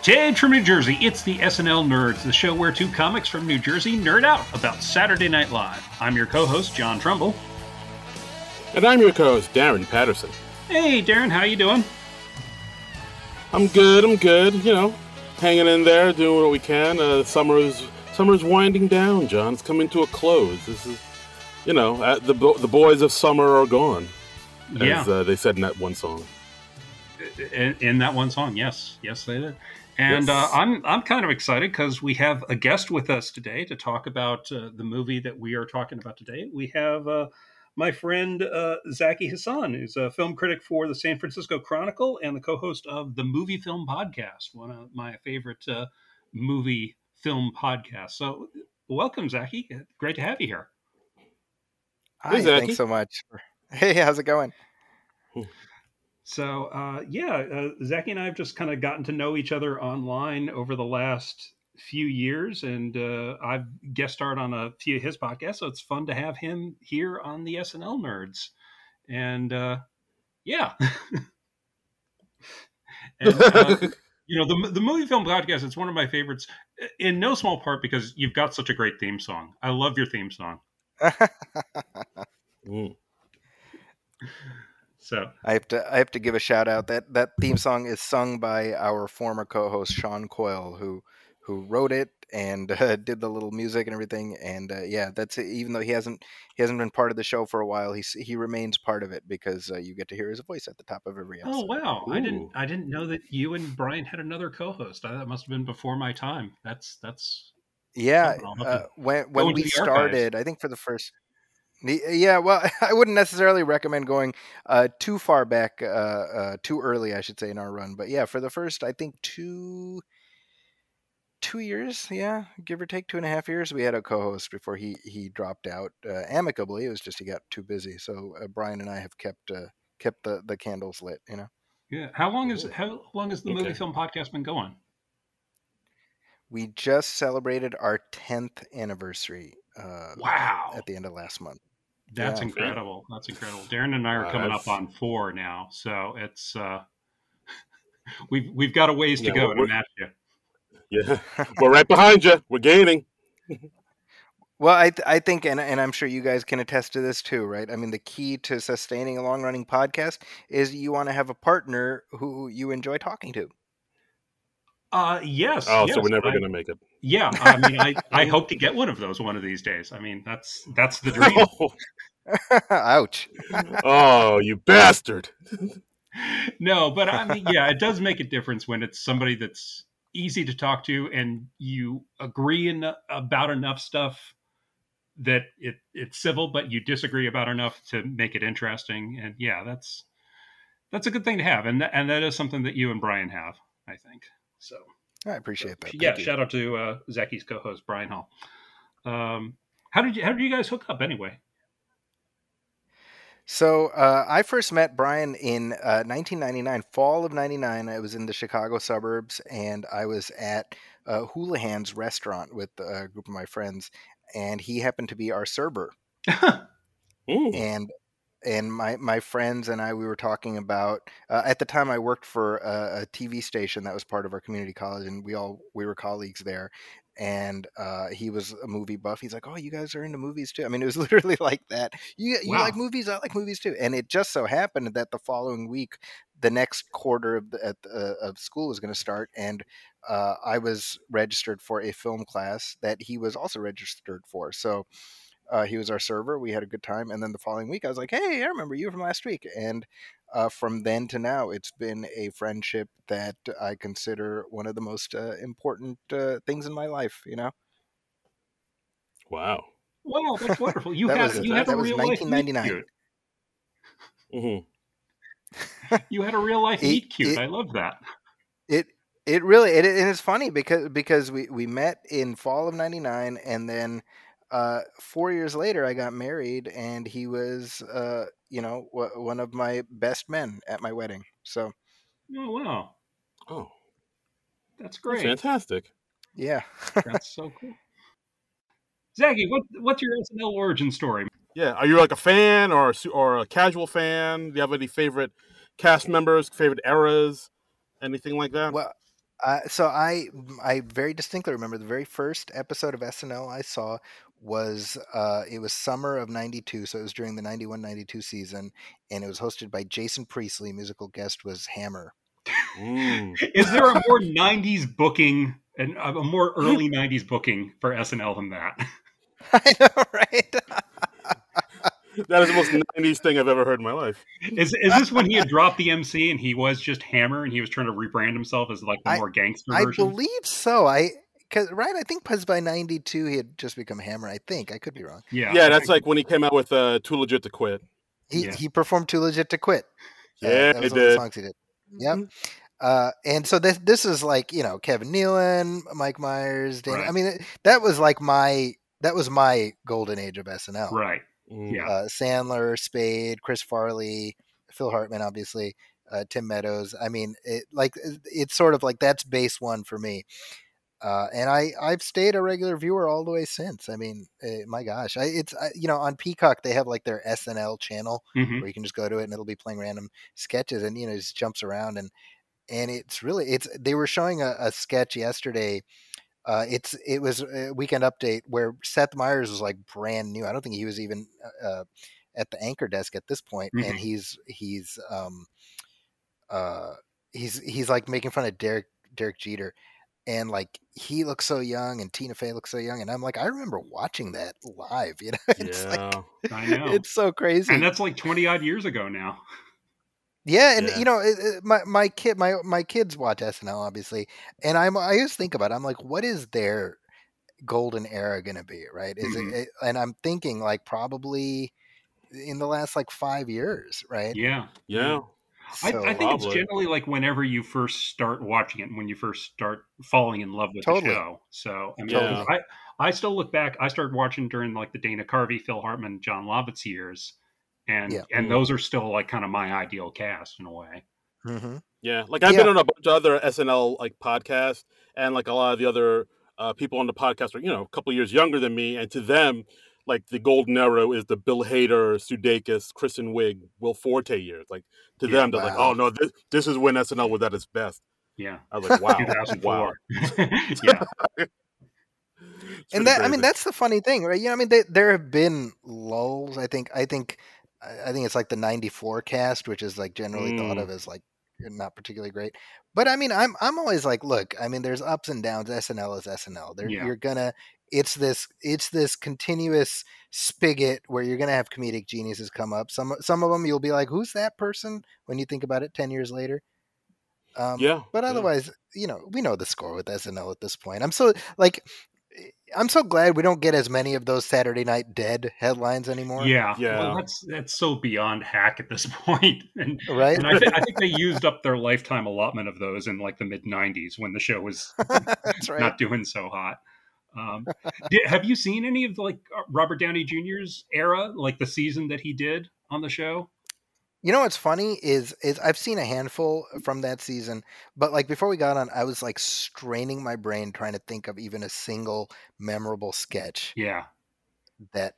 Jade from New Jersey, it's the SNL Nerds, the show where two comics from New Jersey nerd out about Saturday Night Live. I'm your co-host, John Trumbull. And I'm your co-host, Darren Patterson. Hey, Darren, how you doing? I'm good. You know, hanging in there, doing what we can. Summer's winding down, John. It's coming to a close. This is, you know, the boys of summer are gone. Yeah. As they said in that one song. In that one song, yes, they did. And yes. I'm kind of excited because we have a guest with us today to talk about the movie that we are talking about today. We have my friend Zaki Hassan, who's a film critic for the San Francisco Chronicle and the co-host of the Movie Film Podcast, one of my favorite movie film podcasts. So welcome, Zaki. Great to have you here. Hi, Zaki. Thanks so much. Hey, how's it going? So, Zaki and I have just kind of gotten to know each other online over the last few years, and I've guest starred on a few of his podcasts, so it's fun to have him here on the SNL Nerds. And, you know, the Movie Film Podcast, it's one of my favorites, in no small part because you've got such a great theme song. I love your theme song. So I have to give a shout out that theme song is sung by our former co-host Sean Coyle, who wrote it and did the little music and everything. And that's it. Even though he hasn't been part of the show for a while, he remains part of it because you get to hear his voice at the top of every episode. Oh wow! Ooh. I didn't know that you and Brian had another co-host. That must have been before my time. That's yeah. When we started, I think for the first. Yeah, well, I wouldn't necessarily recommend going too far back, too early, I should say, in our run. But yeah, for the first, I think two years, yeah, give or take 2.5 years, we had a co-host before he dropped out amicably. It was just he got too busy. So Brian and I have kept the candles lit, you know. Yeah, how long has the Movie Film Podcast been going? We just celebrated our 10th anniversary. Wow! At the end of last month. That's incredible. That's incredible. Darren and I are coming up on 4 now, so it's we've got a ways to go to match you. Yeah, we're right behind you. We're gaining. Well, I think, and I'm sure you guys can attest to this too, right? I mean, the key to sustaining a long-running podcast is you want to have a partner who you enjoy talking to. Yes. Oh, yes. So we're never going to make it. Yeah, I mean, I hope to get one of those one of these days. I mean, that's the dream. Oh. Ouch. Oh, you bastard. No, but I mean, yeah, it does make a difference when it's somebody that's easy to talk to and you agree about enough stuff that it's civil, but you disagree about enough to make it interesting. And yeah, that's a good thing to have. And that is something that you and Brian have, I think. So I appreciate that. Yeah, shout out to Zaki's co-host Brian Hall. How did you guys hook up anyway? So I first met Brian in 1999, fall of 99. I was in the Chicago suburbs, and I was at Hoolahan's restaurant with a group of my friends, and he happened to be our server. And my friends and I, we were talking about, at the time I worked for a TV station that was part of our community college, and we were colleagues there. And he was a movie buff. He's like, oh, you guys are into movies too. I mean, it was literally like that. You like movies? I like movies too. And it just so happened that the following week, the next quarter of school was going to start. And I was registered for a film class that he was also registered for. So he was our server. We had a good time. And then the following week, I was like, hey, I remember you from last week. And from then to now, it's been a friendship that I consider one of the most important things in my life, you know? Wow. Wow, that's wonderful. You had a real life meet cute. You had a real life meet cute. I love that. It really, and it's funny because we met in fall of 99 and then 4 years later, I got married, and he was, one of my best men at my wedding. So, oh wow, oh, that's great, that's fantastic, yeah, that's so cool. Zaki, what's your SNL origin story? Yeah, are you like a fan or a casual fan? Do you have any favorite cast members, favorite eras, anything like that? Well, So I very distinctly remember the very first episode of SNL I saw was it was summer of 92, so it was during the 91-92 season, and it was hosted by Jason Priestley. Musical guest was Hammer. Is there a more 90s booking, and a more early 90s booking for SNL than that? I know, right? That is the most 90s thing I've ever heard in my life. Is this when he had dropped the MC and he was just Hammer and he was trying to rebrand himself as like the more gangster version? I believe so. I think by 92 he had just become Hammer. I think. I could be wrong. Yeah, that's like when he came out with Too Legit to Quit. He performed Too Legit to Quit. Yeah, that was one of the songs he did. Yep. Mm-hmm. And so this is like, you know, Kevin Nealon, Mike Myers, Dana. Right. I mean, that was like my golden age of SNL. Right. Yeah. Sandler, Spade, Chris Farley, Phil Hartman, obviously, Tim Meadows. I mean, it's sort of like that's base one for me. And I've stayed a regular viewer all the way since. I mean, my gosh, on Peacock, they have like their SNL channel where you can just go to it and it'll be playing random sketches and, you know, it just jumps around and it's really, they were showing a sketch yesterday. It was a Weekend Update where Seth Meyers was like brand new. I don't think he was even at the anchor desk at this point. Mm-hmm. And he's like making fun of Derek Jeter. And like he looks so young, and Tina Fey looks so young, and I'm like, I remember watching that live. You know, I know, it's so crazy, and that's like 20 odd years ago now. Yeah, and you know, my kids watch SNL obviously, and I always think about it, I'm like, what is their golden era going to be, right? Is it? And I'm thinking like probably in the last like 5 years, right? Yeah. So I think it's generally like whenever you first start watching it and when you first start falling in love with the show. So I mean, I still look back. I started watching during like the Dana Carvey, Phil Hartman, John Lovitz years. And those are still like kind of my ideal cast in a way. Mm-hmm. Yeah. Like I've been on a bunch of other SNL like podcasts, and like a lot of the other people on the podcast are, you know, a couple of years younger than me. And to them, like the golden era is the Bill Hader, Sudeikis, Kristen Wiig, Will Forte years. Like to them, they're like, "Oh no, this is when SNL was at its best." Yeah, I was like, "Wow, 2004." Yeah, and that crazy. I mean, that's the funny thing, right? You know, I mean, there have been lulls. I think it's like the '94 cast, which is like generally thought of as like not particularly great. But I mean, I'm always like, look, I mean, there's ups and downs. SNL is SNL. You're gonna. It's this continuous spigot where you're going to have comedic geniuses come up. Some of them you'll be like, who's that person when you think about it 10 years later? But otherwise, you know, we know the score with SNL at this point. I'm so glad we don't get as many of those Saturday Night Dead headlines anymore. Yeah. Well, that's so beyond hack at this point. And, right. And I think they used up their lifetime allotment of those in like the mid 90s when the show was not doing so hot. Have you seen any of like Robert Downey Jr.'s era, like the season that he did on the show? You know, what's funny is I've seen a handful from that season, but like before we got on, I was like straining my brain trying to think of even a single memorable sketch. Yeah. That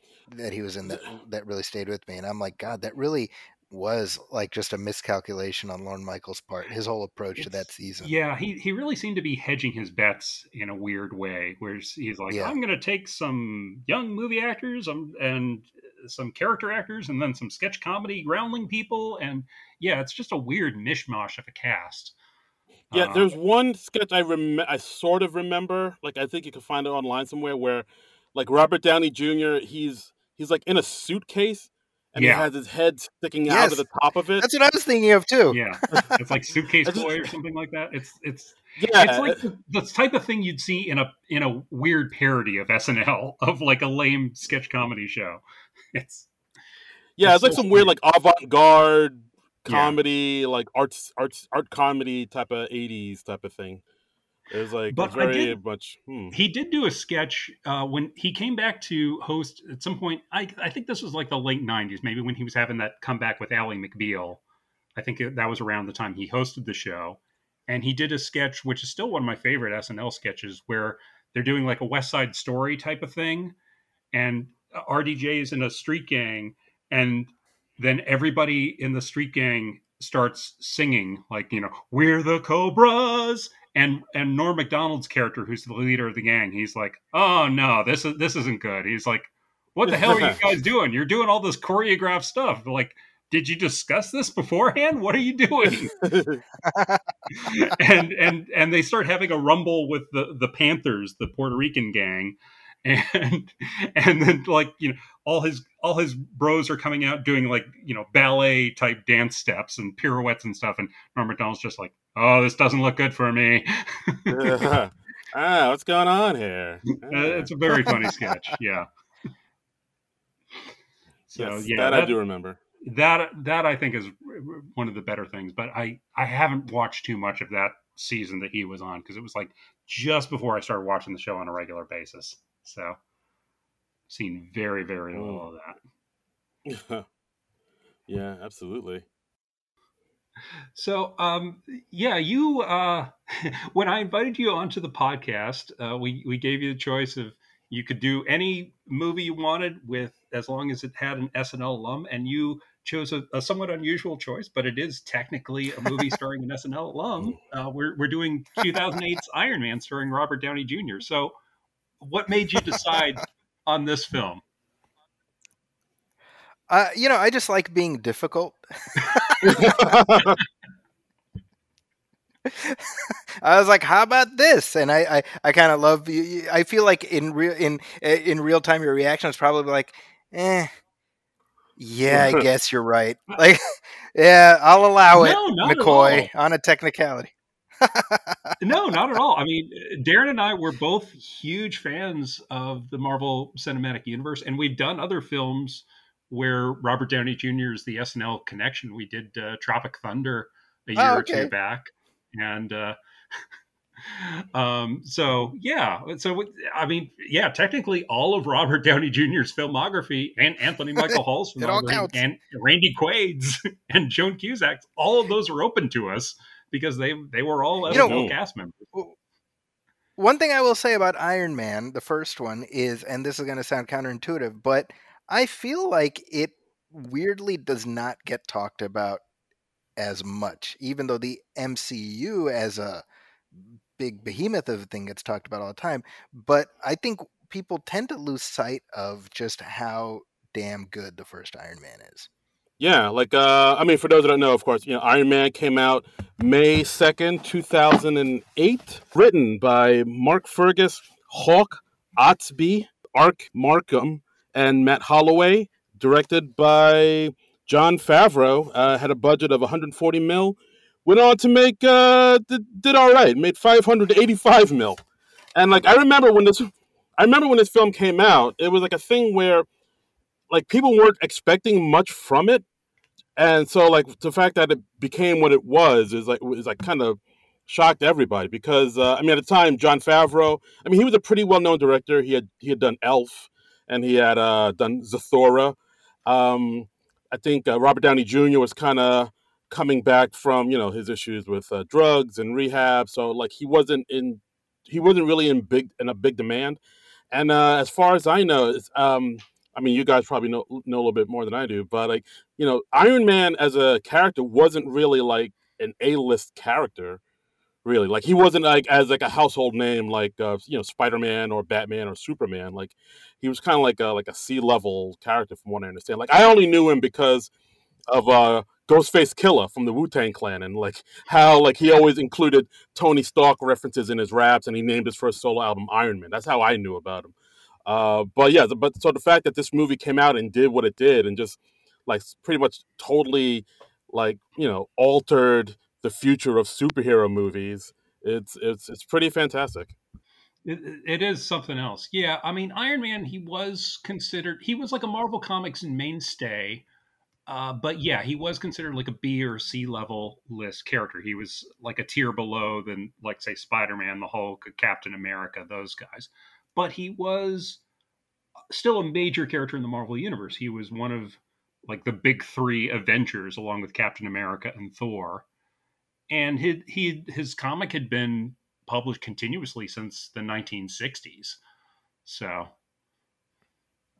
he was in that really stayed with me. And I'm like, God, that really was like just a miscalculation on Lorne Michaels' part, his whole approach to that season. Yeah, he really seemed to be hedging his bets in a weird way, where he's like, I'm going to take some young movie actors and some character actors and then some sketch comedy groundling people. And yeah, it's just a weird mishmash of a cast. Yeah, there's one sketch I sort of remember, like I think you can find it online somewhere, where like Robert Downey Jr., he's like in a suitcase, and he has his head sticking out of the top of it. That's what I was thinking of too. Yeah, it's like Suitcase Boy or something like that. It's like the type of thing you'd see in a weird parody of SNL, of like a lame sketch comedy show. It's like some weird like avant-garde comedy, like art comedy type of 80s type of thing. It was like He did do a sketch when he came back to host at some point. I think this was like the late 90s, maybe when he was having that comeback with Ally McBeal. I think that was around the time he hosted the show. And he did a sketch, which is still one of my favorite SNL sketches, where they're doing like a West Side Story type of thing. And RDJ is in a street gang. And then everybody in the street gang starts singing like, you know, we're the Cobras. And Norm Macdonald's character, who's the leader of the gang, he's like, "Oh no, this isn't good." He's like, "What the hell are you guys doing? You're doing all this choreographed stuff. Like, did you discuss this beforehand? What are you doing?" and they start having a rumble with the Panthers, the Puerto Rican gang, and then, like, you know, all his bros are coming out doing, like, you know, ballet type dance steps and pirouettes and stuff, and Norm Macdonald's just like, "Oh, this doesn't look good for me." What's going on here? It's a very funny sketch. Yeah. So yes, yeah, that I do remember. That I think is one of the better things, but I haven't watched too much of that season that he was on, because it was like just before I started watching the show on a regular basis. So seen very, very little of that. Yeah, absolutely. So, you, when I invited you onto the podcast, we gave you the choice of, you could do any movie you wanted with, as long as it had an SNL alum, and you chose a somewhat unusual choice, but it is technically a movie starring an SNL alum. We're doing 2008's Iron Man starring Robert Downey Jr. So what made you decide on this film? I just like being difficult. I was like, how about this? And I kind of love, I feel like in real time, your reaction is probably like, yeah, I guess you're right. Like, yeah, I'll allow it, McCoy, on a technicality. No, not at all. I mean, Darren and I were both huge fans of the Marvel Cinematic Universe, and we've done other films where Robert Downey Jr. is the SNL connection. We did Tropic Thunder a year or two back. And, technically all of Robert Downey Jr.'s filmography, and Anthony Michael Hall's filmography, and Randy Quaid's and Joan Cusack's, all of those were open to us because they were all cast members. One thing I will say about Iron Man, the first one, is, and this is going to sound counterintuitive, but I feel like it weirdly does not get talked about as much, even though the MCU as a big behemoth of a thing gets talked about all the time. But I think people tend to lose sight of just how damn good the first Iron Man is. Yeah, like, for those that don't know, of course, you know, Iron Man came out May 2nd, 2008, written by Mark Fergus, Hawk Ottsby, Ark Markham, and Matt Holloway, directed by Jon Favreau. Had a budget of $140 million, went on to make, did all right, made $585 million. And like, I remember when this film came out, it was like a thing where like people weren't expecting much from it. And so like the fact that it became what it was is like kind of shocked everybody because, at the time, Jon Favreau, he was a pretty well-known director. He had done Elf, and he had done Zathura. I think Robert Downey Jr. was kind of coming back from, you know, his issues with drugs and rehab, so like he wasn't really in a big demand. And as far as I know, you guys probably know a little bit more than I do, but like, you know, Iron Man as a character wasn't really like an A-list character, really. Like he wasn't like as like a household name like Spider-Man or Batman or Superman. Like he was kind of like a C-level character from what I understand. Like I only knew him because of Ghostface Killer from the Wu-Tang Clan, and like how like he always included Tony Stark references in his raps, and he named his first solo album Iron Man. That's how I knew about him. So the fact that this movie came out and did what it did and just like pretty much totally like, you know, altered the future of superhero movies, it's pretty fantastic. It is something else. Yeah, Iron Man, he was like a Marvel Comics mainstay, but yeah, he was considered like a B or C level list character. He was like a tier below than, like, say, Spider-Man, the Hulk, Captain America, those guys. But he was still a major character in the Marvel Universe. He was one of like the big three Avengers, along with Captain America and Thor. And his comic had been published continuously since the 1960s. So,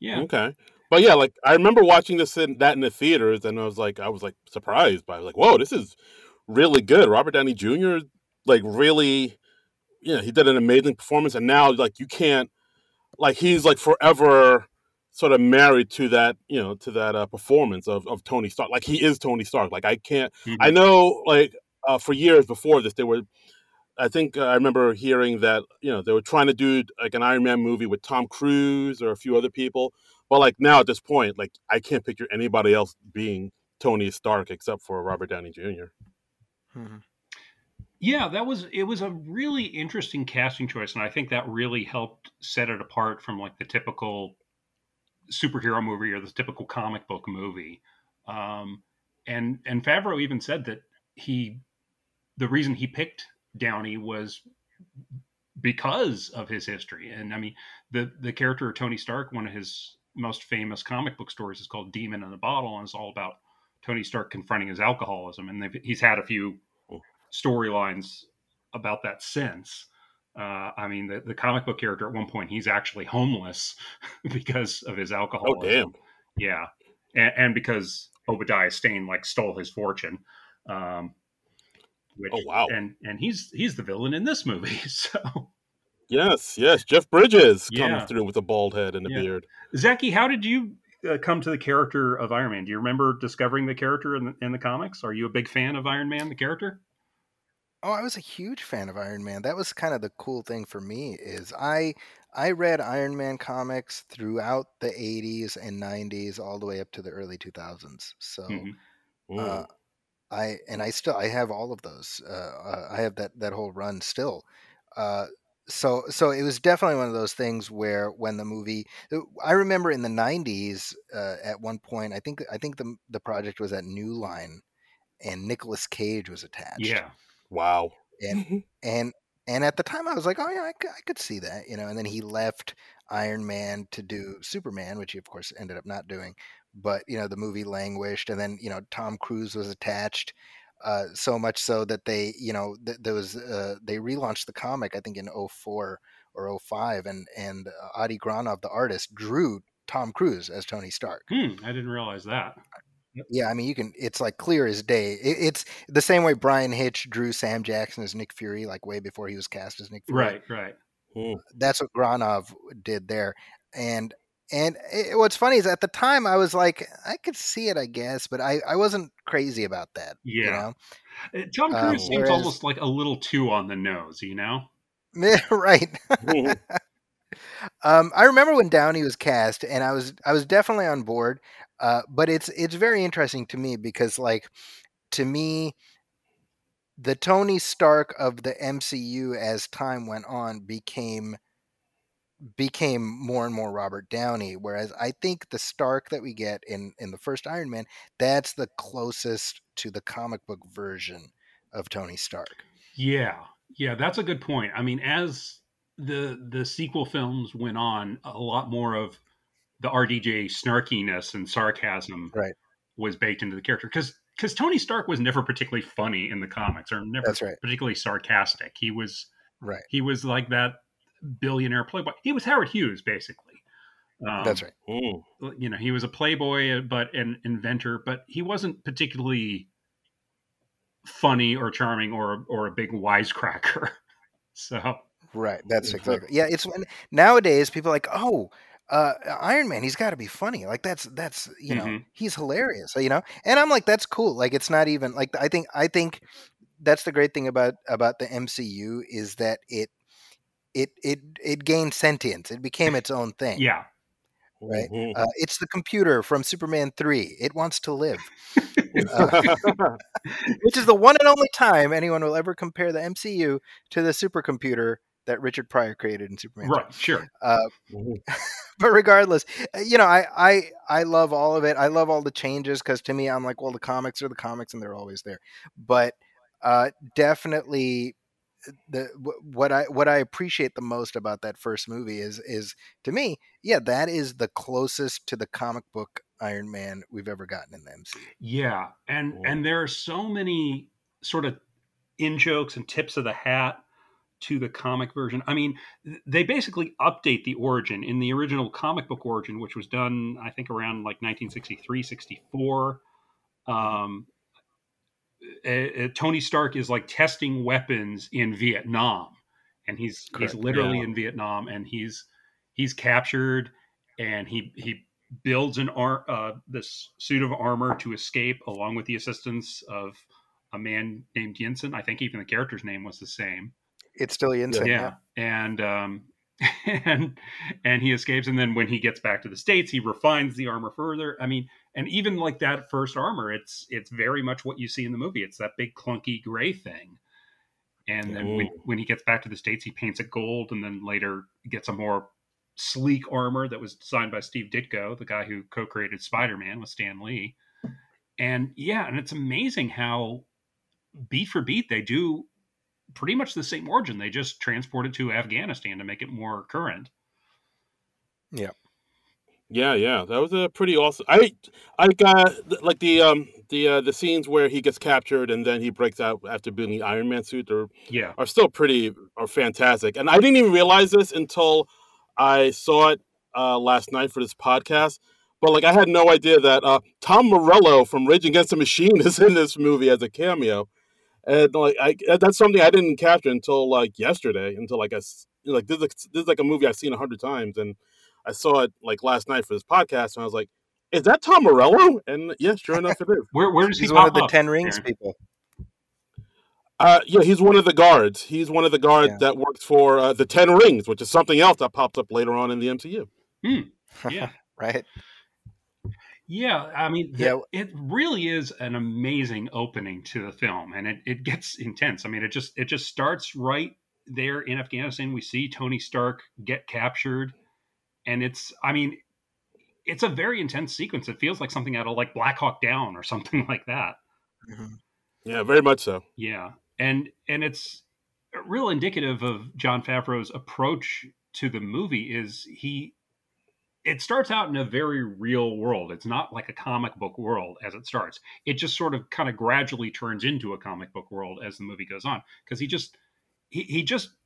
yeah. Okay. But yeah, like I remember watching this in the theaters, and I was surprised by it. I was like, whoa, this is really good. Robert Downey Jr. like really he did an amazing performance, and now you can't, he's forever sort of married to that, to that performance of Tony Stark. He is Tony Stark. I can't. Mm-hmm. I know for years before this, they were. I think I remember hearing that they were trying to do an Iron Man movie with Tom Cruise or a few other people, but now at this point, I can't picture anybody else being Tony Stark except for Robert Downey Jr. Mm-hmm. Yeah, it was a really interesting casting choice, and I think that really helped set it apart from the typical superhero movie or the typical comic book movie. And Favreau even said that the reason he picked Downey was because of his history. And I mean, the character of Tony Stark, one of his most famous comic book stories is called Demon in a Bottle, and it's all about Tony Stark confronting his alcoholism. And he's had a few storylines about that since. I mean, the comic book character at one point, he's actually homeless because of his alcoholism. Oh, damn. Yeah. And because Obadiah Stane stole his fortune. Oh, wow. And he's the villain in this movie. So yes, Jeff Bridges comes through with a bald head and a beard. Zaki, how did you come to the character of Iron Man? Do you remember discovering the character in the comics? Are you a big fan of Iron Man, the character? Oh, I was a huge fan of Iron Man. That was kind of the cool thing for me is I read Iron Man comics throughout the 80s and 90s all the way up to the early 2000s. So mm-hmm. I have all of those. I have that whole run still. So it was definitely one of those things where when the movie, I remember in the 90s at one point, I think the project was at New Line and Nicolas Cage was attached. Yeah. Wow. And at the time I was like, oh yeah, I could see that, and then he left Iron Man to do Superman, which he of course ended up not doing. But, the movie languished, and then, Tom Cruise was attached so much so that they, they relaunched the comic, I think in 2004 or 2005, and Adi Granov, the artist, drew Tom Cruise as Tony Stark. I didn't realize that. Yeah, I mean, it's clear as day. It's the same way Brian Hitch drew Sam Jackson as Nick Fury, way before he was cast as Nick Fury. Right. Ooh. That's what Granov did there. And what's funny is at the time I was like, I could see it, I guess, but I wasn't crazy about that. Yeah. John Cruise seems almost a little too on the nose, Right. I remember when Downey was cast and I was definitely on board. But it's very interesting to me because to me, the Tony Stark of the MCU as time went on became more and more Robert Downey, whereas I think the Stark that we get in the first Iron Man, that's the closest to the comic book version of Tony Stark. Yeah, that's a good point. I mean, as the sequel films went on, a lot more of the RDJ snarkiness and sarcasm was baked into the character because Tony Stark was never particularly funny in the comics or never particularly sarcastic. He was He was like that billionaire playboy. He was Howard Hughes, basically. That's right. Ooh. He was a playboy, but an inventor, but he wasn't particularly funny or charming or a big wisecracker. So right, that's exactly. Yeah, it's when nowadays people are like, oh, Iron Man, he's got to be funny. That's mm-hmm. he's hilarious. And I'm like, that's cool. It's not even I think that's the great thing about the MCU is that it gained sentience. It became its own thing. Yeah. Right. Mm-hmm. It's the computer from Superman 3. It wants to live. Which is the one and only time anyone will ever compare the MCU to the supercomputer that Richard Pryor created in Superman. Right. 2. Sure. But regardless, I love all of it. I love all the changes. 'Cause to me, I'm like, well, the comics are the comics and they're always there, but definitely, what I appreciate the most about that first movie is to me, that is the closest to the comic book Iron Man we've ever gotten in the MCU. Yeah, and there are so many sort of in jokes and tips of the hat to the comic version. I mean, they basically update the origin in the original comic book origin, which was done I think around 1963, 64. Tony Stark is testing weapons in Vietnam and he's literally in Vietnam, and he's captured, and he builds this suit of armor to escape, along with the assistance of a man named Jensen. I think even the character's name was the same. It's still Jensen. Yeah. And he escapes. And then when he gets back to the States, he refines the armor further. I mean, and even like that first armor, it's very much what you see in the movie. It's that big clunky gray thing. And then when he gets back to the States, he paints it gold, and then later gets a more sleek armor that was designed by Steve Ditko, the guy who co-created Spider-Man with Stan Lee. And yeah, and it's amazing how beat for beat they do pretty much the same origin. They just transport it to Afghanistan to make it more current. Yeah. That was a pretty awesome. I got like the scenes where he gets captured and then he breaks out after building the Iron Man suit are still pretty fantastic. And I didn't even realize this until I saw it last night for this podcast. But like I had no idea that Tom Morello from Rage Against the Machine is in this movie as a cameo. And like that's something I didn't capture until like yesterday. Until like this is like a movie I've seen 100 times, and I saw it like last night for this podcast, and I was like, "Is that Tom Morello?" And yeah, sure enough, it is. Where does he's one of the Ten Rings people? Yeah, he's one of the guards. He's one of the guards that works for the Ten Rings, which is something else that pops up later on in the MCU. Yeah, right. Yeah, I mean, it really is an amazing opening to the film, and it gets intense. I mean, it just starts right there in Afghanistan. We see Tony Stark get captured, and it's a very intense sequence. It feels like something out of like Black Hawk Down or something like that. Mm-hmm. Yeah, very much so. Yeah, and it's real indicative of Jon Favreau's approach to the movie. It starts out in a very real world. It's not like a comic book world as it starts. It just sort of kind of gradually turns into a comic book world as the movie goes on, because he just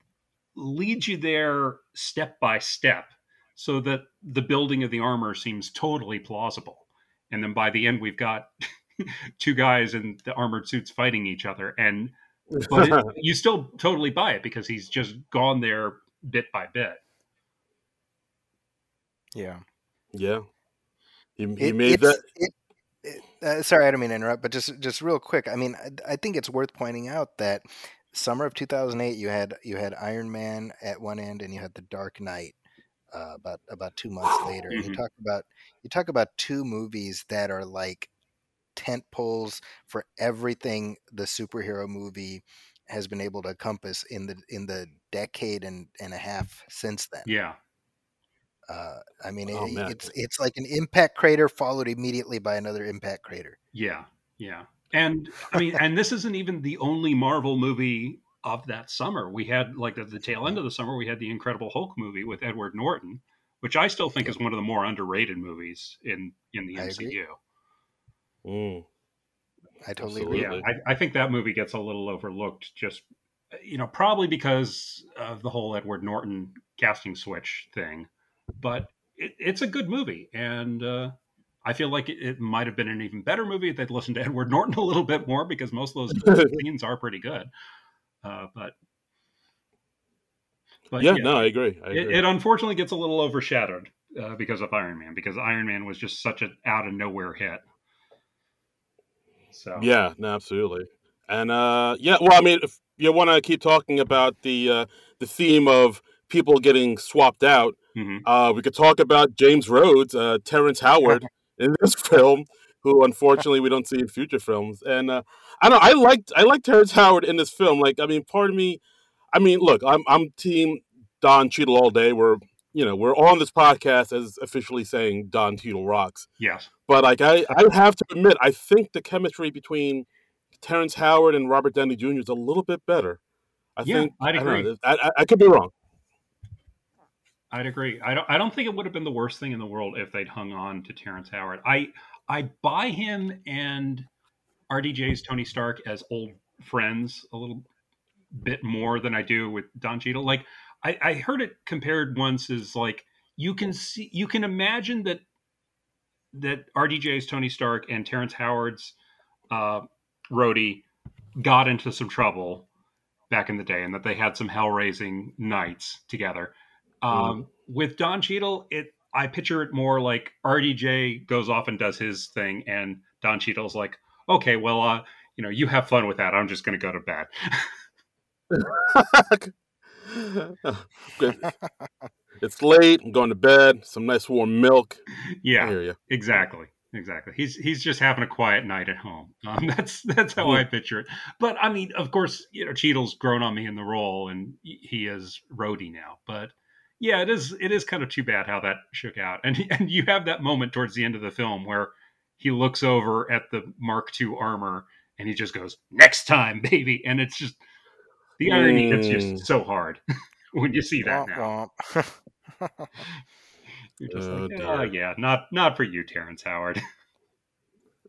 leads you there step by step, so that the building of the armor seems totally plausible. And then by the end, we've got two guys in the armored suits fighting each other, but you still totally buy it because he's just gone there bit by bit. Yeah. He made that. Sorry, I don't mean to interrupt, but just real quick. I mean, I think it's worth pointing out that summer of 2008, you had Iron Man at one end, and you had The Dark Knight about 2 months later. Mm-hmm. And you talk about two movies that are like tent poles for everything the superhero movie has been able to encompass in the decade and a half since then. Yeah. I mean, it's like an impact crater followed immediately by another impact crater. Yeah. And I mean, and this isn't even the only Marvel movie of that summer. We had like at the tail end of the summer, we had the Incredible Hulk movie with Edward Norton, which I still think is one of the more underrated movies in the MCU. Oh, I totally agree. Yeah, I think that movie gets a little overlooked, just, you know, probably because of the whole Edward Norton casting switch thing. But it's a good movie, and I feel like it might have been an even better movie if they'd listened to Edward Norton a little bit more, because most of those scenes are pretty good. But I agree. It unfortunately gets a little overshadowed because of Iron Man, because Iron Man was just such an out of nowhere hit. So yeah, no, absolutely, and well, I mean, if you want to keep talking about the theme of people getting swapped out. Mm-hmm. We could talk about James Rhodes, Terrence Howard in this film, who unfortunately we don't see in future films. And I liked Terrence Howard in this film. Like, I mean, part of me, I mean, look, I'm team Don Cheadle all day. We're on this podcast as officially saying Don Cheadle rocks. Yes. But like, I have to admit, I think the chemistry between Terrence Howard and Robert Downey Jr. is a little bit better. I think I'd agree. I could be wrong. I'd agree. I don't think it would have been the worst thing in the world if they'd hung on to Terrence Howard. I buy him and RDJ's Tony Stark as old friends a little bit more than I do with Don Cheadle. Like I heard it compared once as like you can imagine that RDJ's Tony Stark and Terrence Howard's Rhodey got into some trouble back in the day, and that they had some hell-raising nights together. With Don Cheadle, I picture it more like RDJ goes off and does his thing, and Don Cheadle's like, okay, well, you have fun with that. I'm just going to go to bed. Okay. It's late. I'm going to bed. Some nice warm milk. Yeah, I hear you. Exactly. He's just having a quiet night at home. That's how I picture it. But I mean, of course, Cheadle's grown on me in the role, and he is Rhodey now. But yeah, it is kind of too bad how that shook out. And you have that moment towards the end of the film where he looks over at the Mark II armor and he just goes, "Next time, baby." And it's just the irony hits you so hard when you see that now. You're just not for you, Terrence Howard.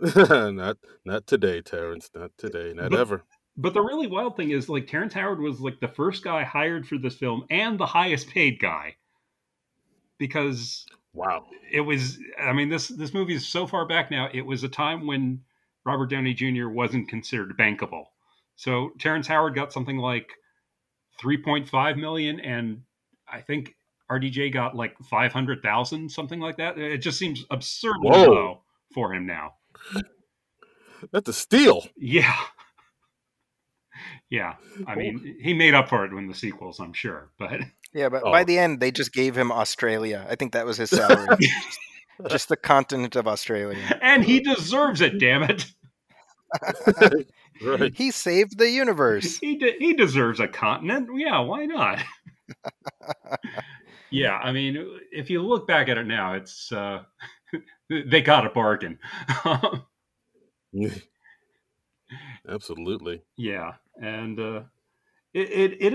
Not today, Terrence. Not today. Not ever. But the really wild thing is, like, Terrence Howard was like the first guy hired for this film and the highest paid guy. Because this movie is so far back now. It was a time when Robert Downey Jr. wasn't considered bankable. So Terrence Howard got something like $3.5 million, and I think RDJ got like 500,000, something like that. It just seems absurdly low for him now. That's a steal. Yeah. I mean, he made up for it in the sequels, I'm sure. But by the end, they just gave him Australia. I think that was his salary. just the continent of Australia. And he deserves it, damn it. Right. He saved the universe. He deserves a continent. Yeah, why not? Yeah, I mean, if you look back at it now, it's they got a bargain. Absolutely. Yeah, and it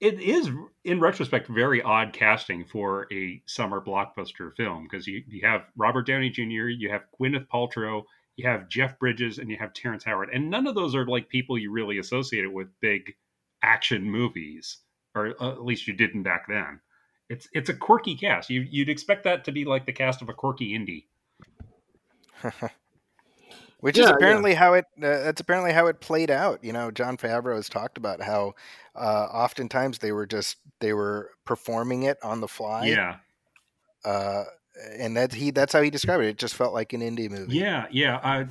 is in retrospect very odd casting for a summer blockbuster film, because you have Robert Downey Jr., you have Gwyneth Paltrow, you have Jeff Bridges, and you have Terrence Howard, and none of those are like people you really associated with big action movies, or at least you didn't back then. It's a quirky cast. You'd expect that to be like the cast of a quirky indie, which is apparently how it. That's apparently how it played out. You know, Jon Favreau has talked about how oftentimes they were performing it on the fly. Yeah, and that's how he described it. It just felt like an indie movie. Yeah.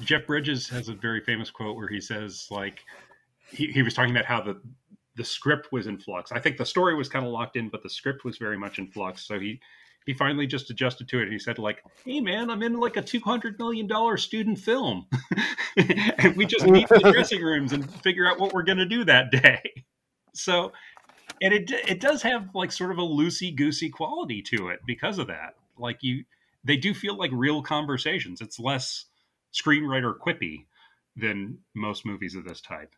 Jeff Bridges has a very famous quote where he says, like, he was talking about how the script was in flux. I think the story was kind of locked in, but the script was very much in flux. So he finally just adjusted to it, and he said, like, "Hey, man, I'm in like a $200 million student film, and we just meet in the dressing rooms and figure out what we're going to do that day." So, and it does have like sort of a loosey-goosey quality to it because of that. Like they do feel like real conversations. It's less screenwriter quippy than most movies of this type.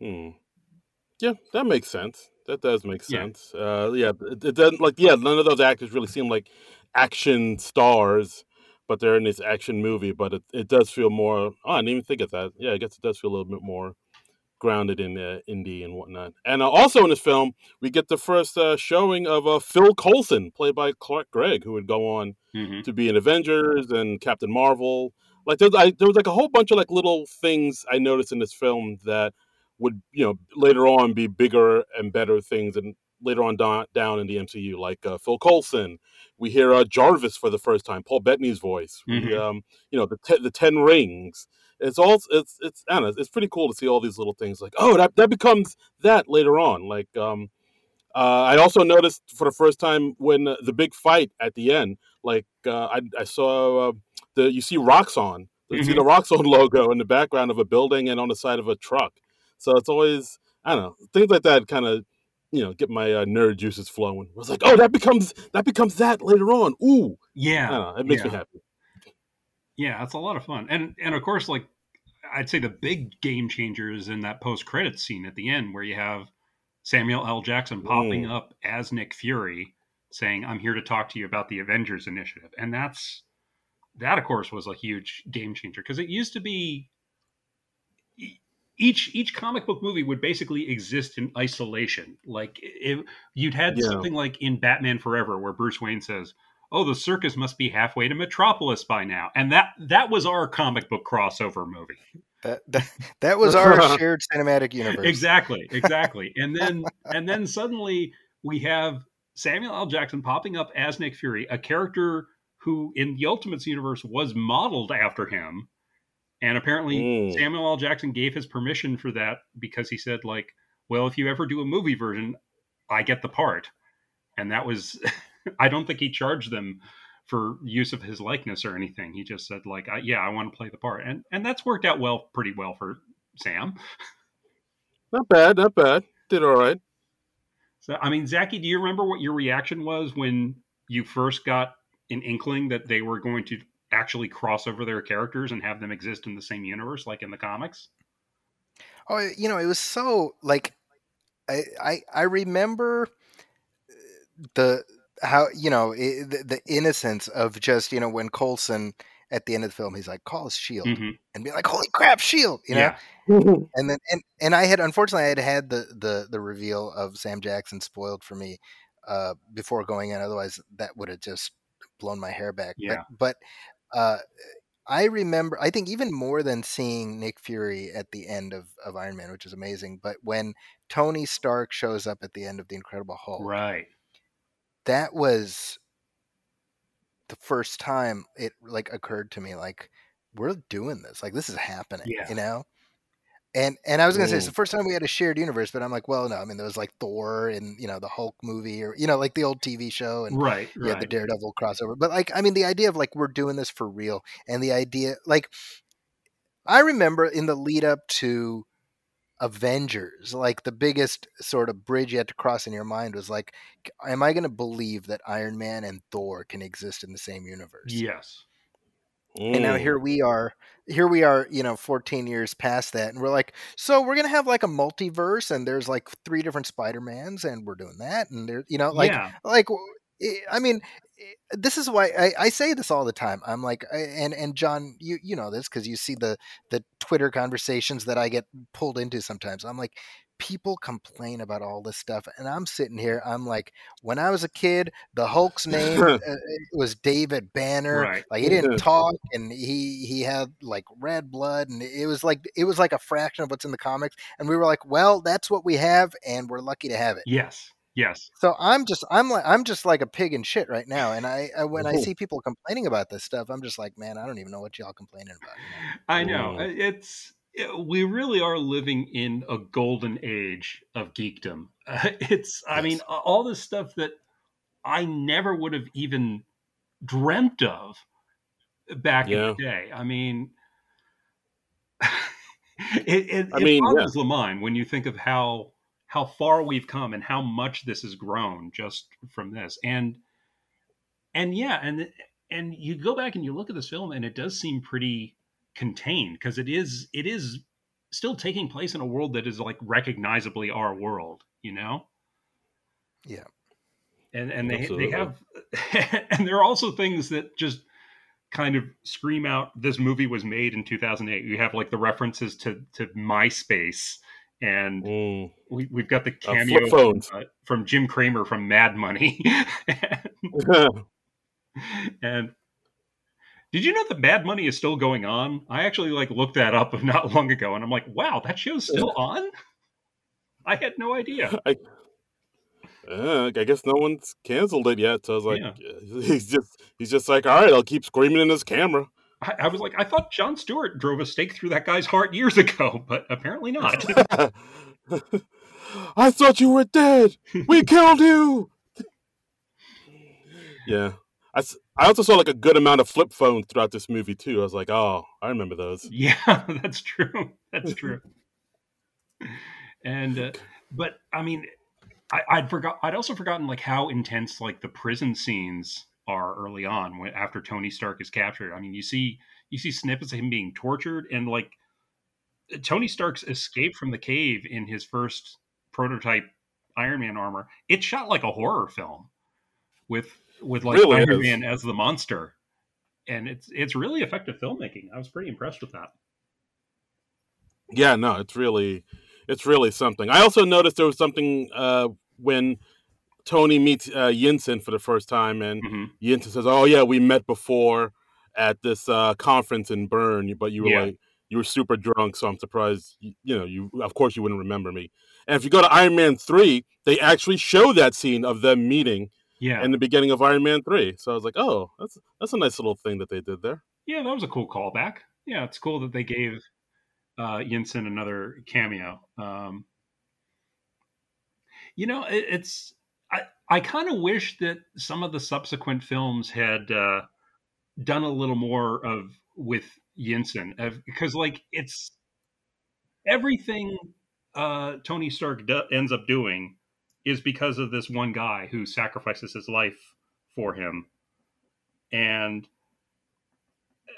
Yeah, that makes sense. That does make sense. It doesn't none of those actors really seem like action stars, but they're in this action movie. But it does feel more. Oh, I didn't even think of that. Yeah, I guess it does feel a little bit more grounded in indie and whatnot. And also in this film, we get the first showing of Phil Coulson, played by Clark Gregg, who would go on to be in Avengers and Captain Marvel. Like there was like a whole bunch of like little things I noticed in this film that would later on be bigger and better things, and later on down in the MCU, like Phil Coulson. We hear Jarvis for the first time, Paul Bettany's voice. We, the 10 rings. It's I don't know, it's pretty cool to see all these little things. Like that becomes that later on. Like I also noticed for the first time when the big fight at the end. Like I saw you see Roxxon. You see the Roxxon logo in the background of a building and on the side of a truck. So it's always, I don't know, things like that kind of, get my nerd juices flowing. I was like, that becomes that later on. Ooh. Yeah. I don't know, it makes me happy. Yeah, it's a lot of fun. And of course, like, I'd say the big game changer is in that post-credits scene at the end where you have Samuel L. Jackson popping up as Nick Fury saying, "I'm here to talk to you about the Avengers initiative." And that, of course, was a huge game changer, because it used to be... Each comic book movie would basically exist in isolation. Like you'd had something like in Batman Forever where Bruce Wayne says, "Oh, the circus must be halfway to Metropolis by now." And that was our comic book crossover movie. That was our shared cinematic universe. Exactly. And then suddenly we have Samuel L. Jackson popping up as Nick Fury, a character who in the Ultimates universe was modeled after him. And apparently Samuel L. Jackson gave his permission for that because he said, like, well, if you ever do a movie version, I get the part. And that was, I don't think he charged them for use of his likeness or anything. He just said, like, I want to play the part. And that's worked out pretty well for Sam. Not bad. Did all right. So, I mean, Zaki, do you remember what your reaction was when you first got an inkling that they were going to actually cross over their characters and have them exist in the same universe, like in the comics? Oh, you know, it was so, like, I remember the innocence of just, you know, when Coulson at the end of the film, he's like, call us S.H.I.E.L.D. Mm-hmm. and be like, holy crap, S.H.I.E.L.D., you know? And then, and I had, unfortunately, I had the reveal of Sam Jackson spoiled for me before going in. Otherwise that would have just blown my hair back. Yeah. But I remember, I think even more than seeing Nick Fury at the end of Iron Man, which is amazing. But when Tony Stark shows up at the end of The Incredible Hulk, right? That was the first time it like occurred to me, like, we're doing this, like, this is happening, you know? And I was going to say, it's the first time we had a shared universe, but I'm like, well, no, I mean, there was like Thor and, you know, the Hulk movie or, you know, like the old TV show and the Daredevil crossover. But like, I mean, the idea of like, we're doing this for real. And the idea, like, I remember in the lead up to Avengers, like the biggest sort of bridge you had to cross in your mind was like, am I going to believe that Iron Man and Thor can exist in the same universe? Yes. And now here we are, you know, 14 years past that. And we're like, so we're going to have like a multiverse and there's like 3 different Spider-Mans and we're doing that. And there, you know, I mean, this is why I say this all the time. I'm like, and John, you know this because you see the Twitter conversations that I get pulled into sometimes. I'm like, people complain about all this stuff, and I'm sitting here. I'm like, when I was a kid, the Hulk's name was David Banner. Right. Like he didn't talk, and he had like red blood, and it was like a fraction of what's in the comics. And we were like, well, that's what we have, and we're lucky to have it. Yes. So I'm just like a pig in shit right now. And I when I see people complaining about this stuff, I'm just like, man, I don't even know what y'all complaining about. I know. We really are living in a golden age of geekdom. I mean, all this stuff that I never would have even dreamt of back in the day. I mean, it boggles the mind when you think of how far we've come and how much this has grown just from this. And you go back and you look at this film and it does seem pretty contained because it is still taking place in a world that is like recognizably our world, you know? Yeah. And they have, and there are also things that just kind of scream out, this movie was made in 2008. You have like the references to MySpace, and we've got the cameo from Jim Cramer from Mad Money. And did you know that Mad Money is still going on? I actually like looked that up not long ago, and I'm like, wow, that show's still on? I had no idea. I guess no one's canceled it yet. So I was like, he's just like, all right, I'll keep screaming in this camera. I was like, I thought Jon Stewart drove a stake through that guy's heart years ago, but apparently not. I thought you were dead. We killed you. Yeah. I also saw like a good amount of flip phones throughout this movie too. I was like, oh, I remember those. Yeah, that's true. And, but I mean, I'd also forgotten like how intense like the prison scenes are early on after Tony Stark is captured. I mean, you see snippets of him being tortured, and like Tony Stark's escape from the cave in his first prototype Iron Man armor, it's shot like a horror film with like really Iron Man as the monster. And it's really effective filmmaking. I was pretty impressed with that. Yeah, no, it's really something. I also noticed there was something when Tony meets Jensen for the first time, and Jensen says, "Oh yeah, we met before at this conference in Bern, but you were like You were super drunk, so I'm surprised, you of course you wouldn't remember me. And if you go to Iron Man 3, they actually show that scene of them meeting in the beginning of Iron Man 3. So I was like, oh, that's a nice little thing that they did there. Yeah, that was a cool callback. Yeah, it's cool that they gave Yinsen another cameo. I kind of wish that some of the subsequent films had done a little more with Yinsen, because it's everything Tony Stark ends up doing is because of this one guy who sacrifices his life for him. And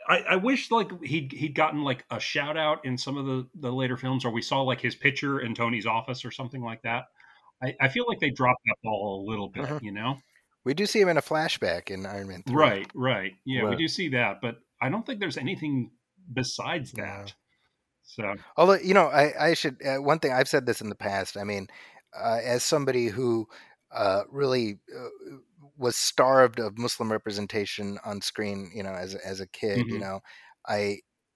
I wish he'd gotten a shout out in some of the later films, or we saw his picture in Tony's office or something like that. I feel like they dropped that ball a little bit, you know? We do see him in a flashback in Iron Man 3. Right. Yeah, well, we do see that, but I don't think there's anything besides that. So, although, I should, one thing, I've said this in the past. I mean, as somebody who really was starved of Muslim representation on screen, as a kid, mm-hmm.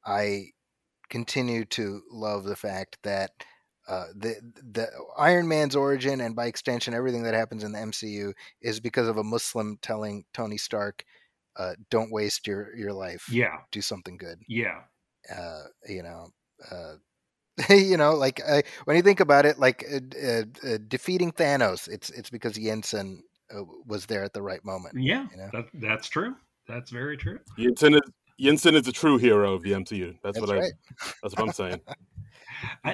I continue to love the fact that the Iron Man's origin, and by extension everything that happens in the MCU, is because of a Muslim telling Tony Stark, don't waste your life. Yeah. Do something good. Yeah. When you think about it, defeating Thanos, it's because Yinsen was there at the right moment. Yeah. That's true. That's very true. Yinsen is the true hero of the MCU. That's what I'm saying.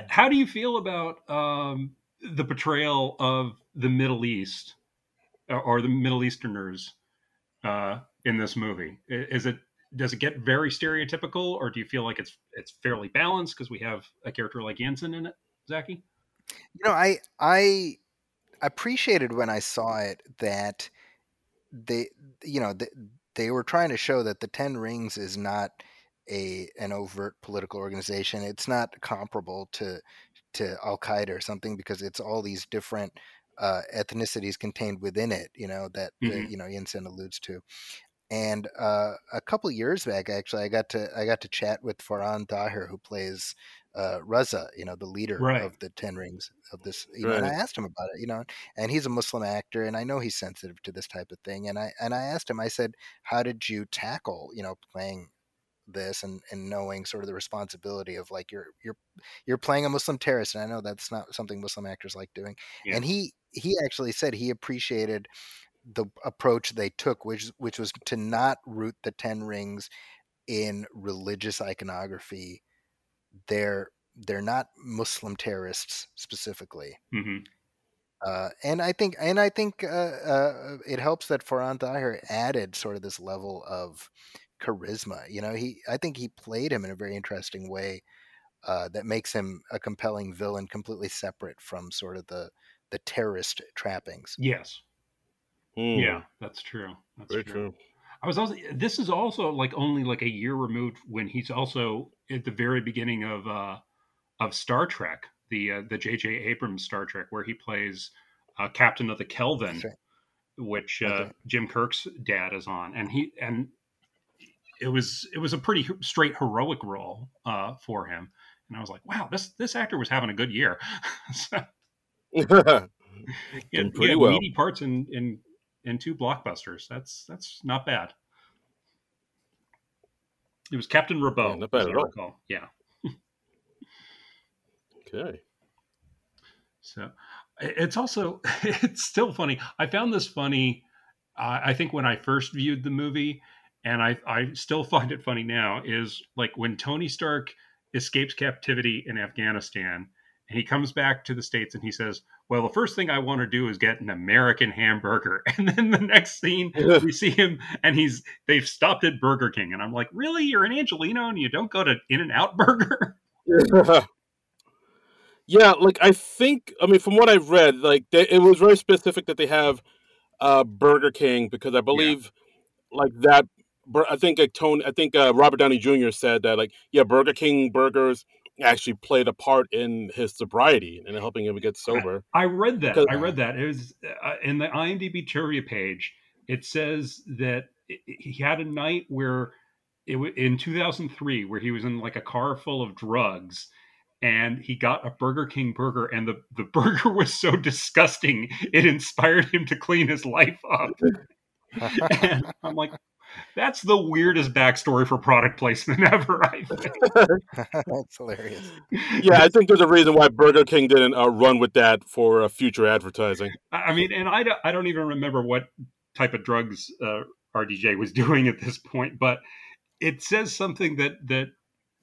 How do you feel about the portrayal of the Middle East or the Middle Easterners in this movie? Does it get very stereotypical, or do you feel like it's fairly balanced because we have a character like Yinsen in it, Zaki? I appreciated when I saw it that they were trying to show that the Ten Rings is not an overt political organization. It's not comparable to Al Qaeda or something, because it's all these different ethnicities contained within it. That mm-hmm. Yinsen alludes to. And a couple years back, actually, I got to chat with Farhan Tahir, who plays Raza, the leader of the Ten Rings of this. And I asked him about it, and he's a Muslim actor, and I know he's sensitive to this type of thing. And I asked him, I said, how did you tackle, playing this and knowing sort of the responsibility of you're playing a Muslim terrorist, and I know that's not something Muslim actors like doing. Yeah. And he actually said he appreciated the approach they took, which was to not root the Ten Rings in religious iconography. They're not Muslim terrorists specifically. Mm-hmm. And I think it helps that Farhan Tahir added sort of this level of charisma. I think he played him in a very interesting way that makes him a compelling villain, completely separate from sort of the terrorist trappings. Yes. Mm. Yeah, that's true. That's very true. I was also, this is also only a year removed, when he's also at the very beginning of Star Trek, the J.J. Abrams Star Trek, where he plays Captain of the Kelvin, which Jim Kirk's dad is on, and it was a pretty straight heroic role for him, and I was like, wow, this actor was having a good year. So, he had meaty parts in two blockbusters. That's not bad. It was Captain Rabot. Yeah, not bad at all. Yeah. Okay. So it's still funny. I found this funny. I think when I first viewed the movie, and I still find it funny now, is when Tony Stark escapes captivity in Afghanistan and he comes back to the States and he says, well, the first thing I want to do is get an American hamburger. And then the next scene we see him and they've stopped at Burger King. And I'm like, really? You're an Angelino and you don't go to In-N-Out Burger? Yeah. I think, from what I've read, it was very specific that they have Burger King, because I believe that, I think Robert Downey Jr. said that Burger King burgers actually played a part in his sobriety and helping him get sober. I read that. It was in the IMDb trivia page. It says that he had a night where in 2003, where he was in like a car full of drugs, and he got a Burger King burger, and the burger was so disgusting, it inspired him to clean his life up. And I'm like, that's the weirdest backstory for product placement ever, I think. That's hilarious. Yeah, I think there's a reason why Burger King didn't run with that for future advertising. I mean, and I don't even remember what type of drugs RDJ was doing at this point, but it says something that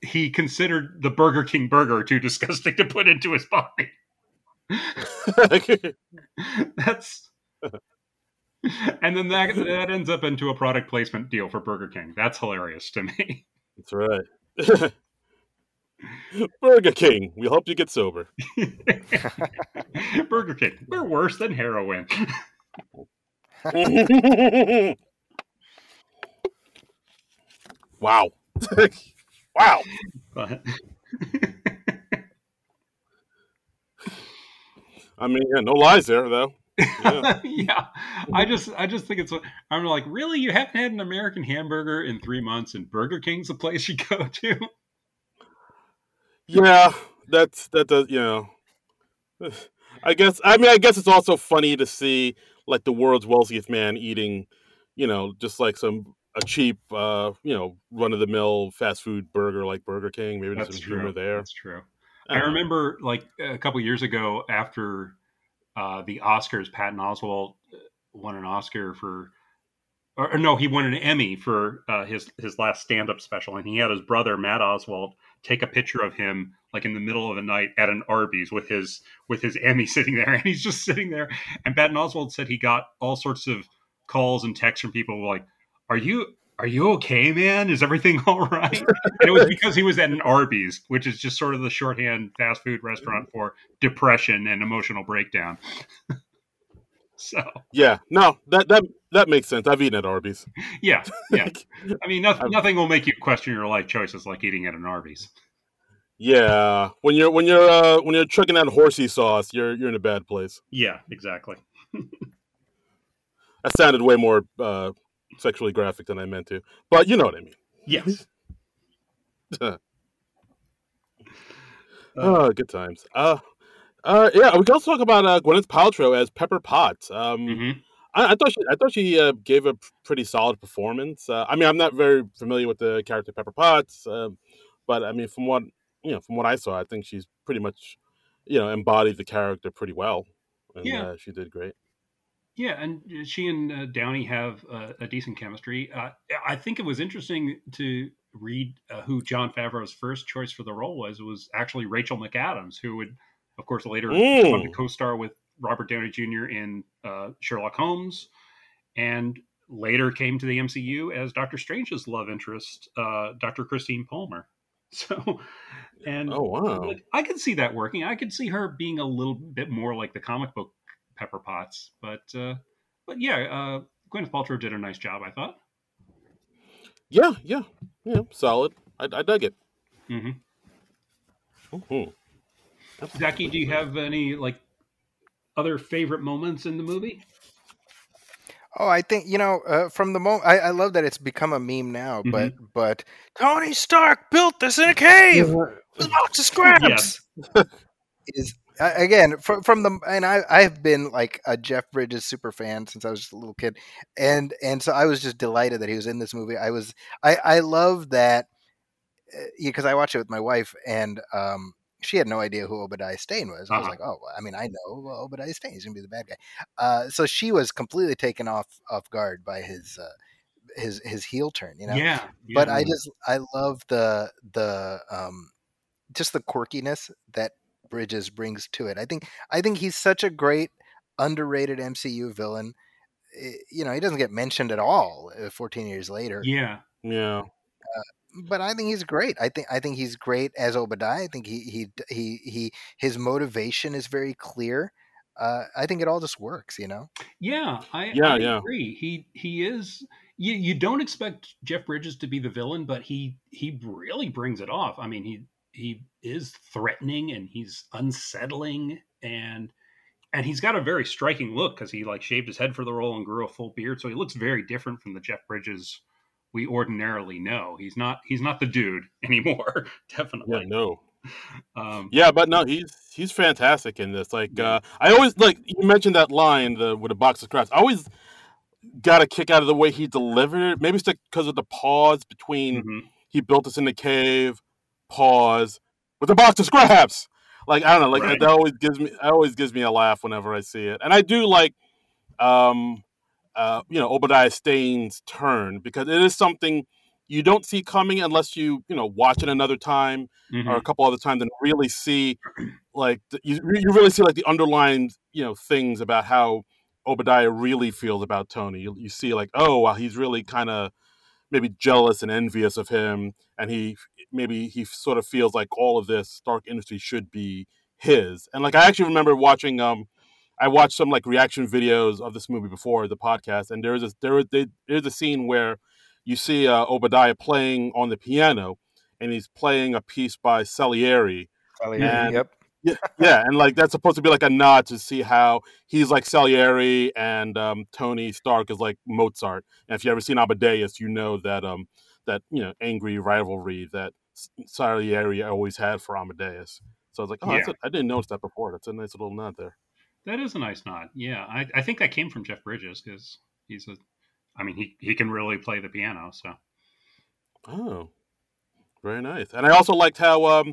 he considered the Burger King burger too disgusting to put into his body. That's... And then that ends up into a product placement deal for Burger King. That's hilarious to me. That's right. Burger King, we hope you get sober. Burger King, we're worse than heroin. Wow. Wow. But... I mean, yeah, no lies there, though. Yeah. Yeah, I just think it's. I'm like, really? You haven't had an American hamburger in 3 months, and Burger King's the place you go to. Yeah, that does. You know, I guess it's also funny to see like the world's wealthiest man eating, you know, just like a cheap, you know, run of the mill fast food burger like Burger King. Maybe there's some humor there. That's true. I remember like a couple years ago after. The Oscars, Patton Oswalt won an Oscar for, or no, he won an Emmy for his last stand-up special, and he had his brother Matt Oswalt take a picture of him like in the middle of the night at an Arby's with his Emmy sitting there, and he's just sitting there. And Patton Oswalt said he got all sorts of calls and texts from people like, "Are you okay, man? Is everything all right?" And it was because he was at an Arby's, which is just sort of the shorthand fast food restaurant for depression and emotional breakdown. So yeah, no, that makes sense. I've eaten at Arby's. Yeah. I mean, nothing will make you question your life choices like eating at an Arby's. Yeah, when you're chugging out horsey sauce, you're in a bad place. Yeah, exactly. That sounded way more. Sexually graphic than I meant to, but you know what I mean. Yes. Good times. Yeah, we can also talk about Gwyneth Paltrow as Pepper Potts. Mm-hmm. I thought she gave a pretty solid performance. I mean, I'm not very familiar with the character Pepper Potts, but I mean, from what I saw, I think she's pretty much, you know, embodied the character pretty well, and yeah. She did great. Yeah, and she and Downey have a decent chemistry. I think it was interesting to read who Jon Favreau's first choice for the role was. It was actually Rachel McAdams, who would, of course, later come to co-star with Robert Downey Jr. in Sherlock Holmes, and later came to the MCU as Doctor Strange's love interest, Dr. Christine Palmer. So, and oh, wow. Like, I could see that working. I could see her being a little bit more like the comic book Pepper Potts, but yeah, Gwyneth Paltrow did a nice job, I thought. Yeah, solid. I dug it. Mm-hmm. Ooh. Zaki, do you have any like other favorite moments in the movie? Oh, I think, you know, from the moment, I love that it's become a meme now. Mm-hmm. But Tony Stark built this in a cave with a box of scraps. Yeah. Is. Again, from the, and I've been like a Jeff Bridges super fan since I was just a little kid, and so I was just delighted that he was in this movie. I love that because I watched it with my wife, and she had no idea who Obadiah Stane was. Uh-huh. I was like, oh, I mean, I know Obadiah Stane. He's gonna be the bad guy. So she was completely taken off guard by his heel turn, you know. Yeah. But I love the just the quirkiness that Bridges brings to it. I think he's such a great underrated MCU villain. You know, he doesn't get mentioned at all 14 years later. Yeah. But I think he's great. I think he's great as Obadiah. I think he his motivation is very clear. I think it all just works, you know. Yeah, I agree. He is. You don't expect Jeff Bridges to be the villain, but he really brings it off. I mean, he is threatening and he's unsettling and he's got a very striking look because he like shaved his head for the role and grew a full beard. So he looks very different from the Jeff Bridges we ordinarily know. He's not the dude anymore. Definitely. Yeah, no. But no, he's fantastic in this. Like, I always like you mentioned that line with the box of scraps. I always got a kick out of the way he delivered it. Maybe it's because of the pause between he built us in the cave, pause with the box of scraps. Like, I don't know. Like right. That always gives me a laugh whenever I see it. And I do like, Obadiah Stane's turn, because it is something you don't see coming unless you watch it another time or a couple other times and really see like you really see like the underlying things about how Obadiah really feels about Tony. You see like, oh wow, he's really kind of maybe jealous and envious of him, and he sort of feels like all of this Stark Industry should be his. And like I actually remember watching I watched some like reaction videos of this movie before the podcast, and there's a scene where you see Obadiah playing on the piano, and he's playing a piece by Salieri. Yep. Yeah, and like that's supposed to be like a nod to see how he's like Salieri, and Tony Stark is like Mozart. And if you ever seen Amadeus, you know that that angry rivalry that Salieri always had for Amadeus. So I was like, I didn't notice that before. That's a nice little nod there. That is a nice nod. Yeah, I think that came from Jeff Bridges, because he can really play the piano. So, oh, very nice. And I also liked how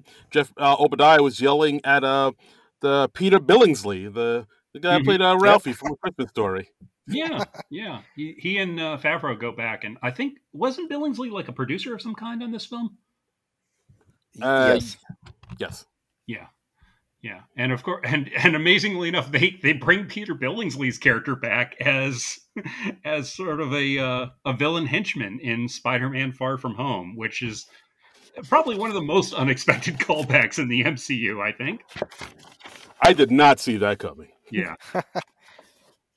Obadiah was yelling at the Peter Billingsley, the guy who played Ralphie from A Christmas Story. Yeah. He and Favreau go back, and I think wasn't Billingsley like a producer of some kind on this film? Yes. Yeah. Yeah, and of course, and amazingly enough, they bring Peter Billingsley's character back as sort of a villain henchman in Spider-Man: Far From Home, which is probably one of the most unexpected callbacks in the MCU. I think I did not see that coming. Yeah,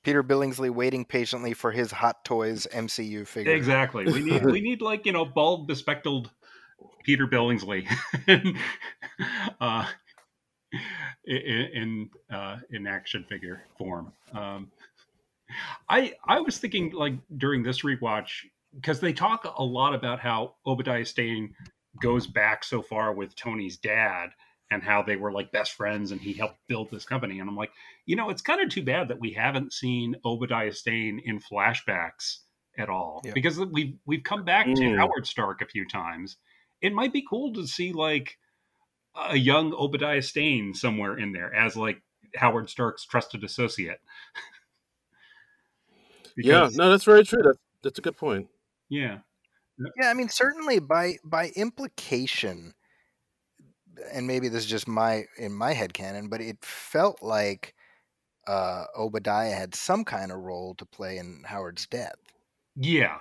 Peter Billingsley waiting patiently for his Hot Toys MCU figure. Exactly, we need like bald, bespectacled Peter Billingsley. In action figure form. I was thinking like during this rewatch, because they talk a lot about how Obadiah Stane goes back so far with Tony's dad and how they were like best friends and he helped build this company. And I'm like, it's kind of too bad that we haven't seen Obadiah Stane in flashbacks at all, because we've come back to Howard Stark a few times. It might be cool to see like a young Obadiah Stane somewhere in there as like Howard Stark's trusted associate. No, that's very true. That's a good point. Yeah. Yeah. I mean, certainly by implication, and maybe this is just in my headcanon, but it felt like Obadiah had some kind of role to play in Howard's death. Yeah.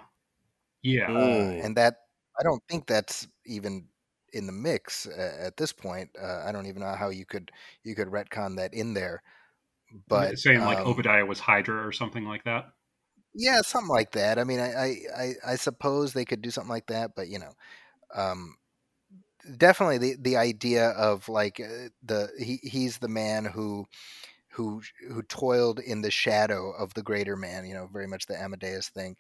Yeah. And that, I don't think that's even in the mix at this point. I don't even know how you could retcon that in there, but saying like Obadiah was Hydra or something like that. Yeah, something like that. I mean, I suppose they could do something like that, but definitely the idea of like he's the man who toiled in the shadow of the greater man, very much the Amadeus thing.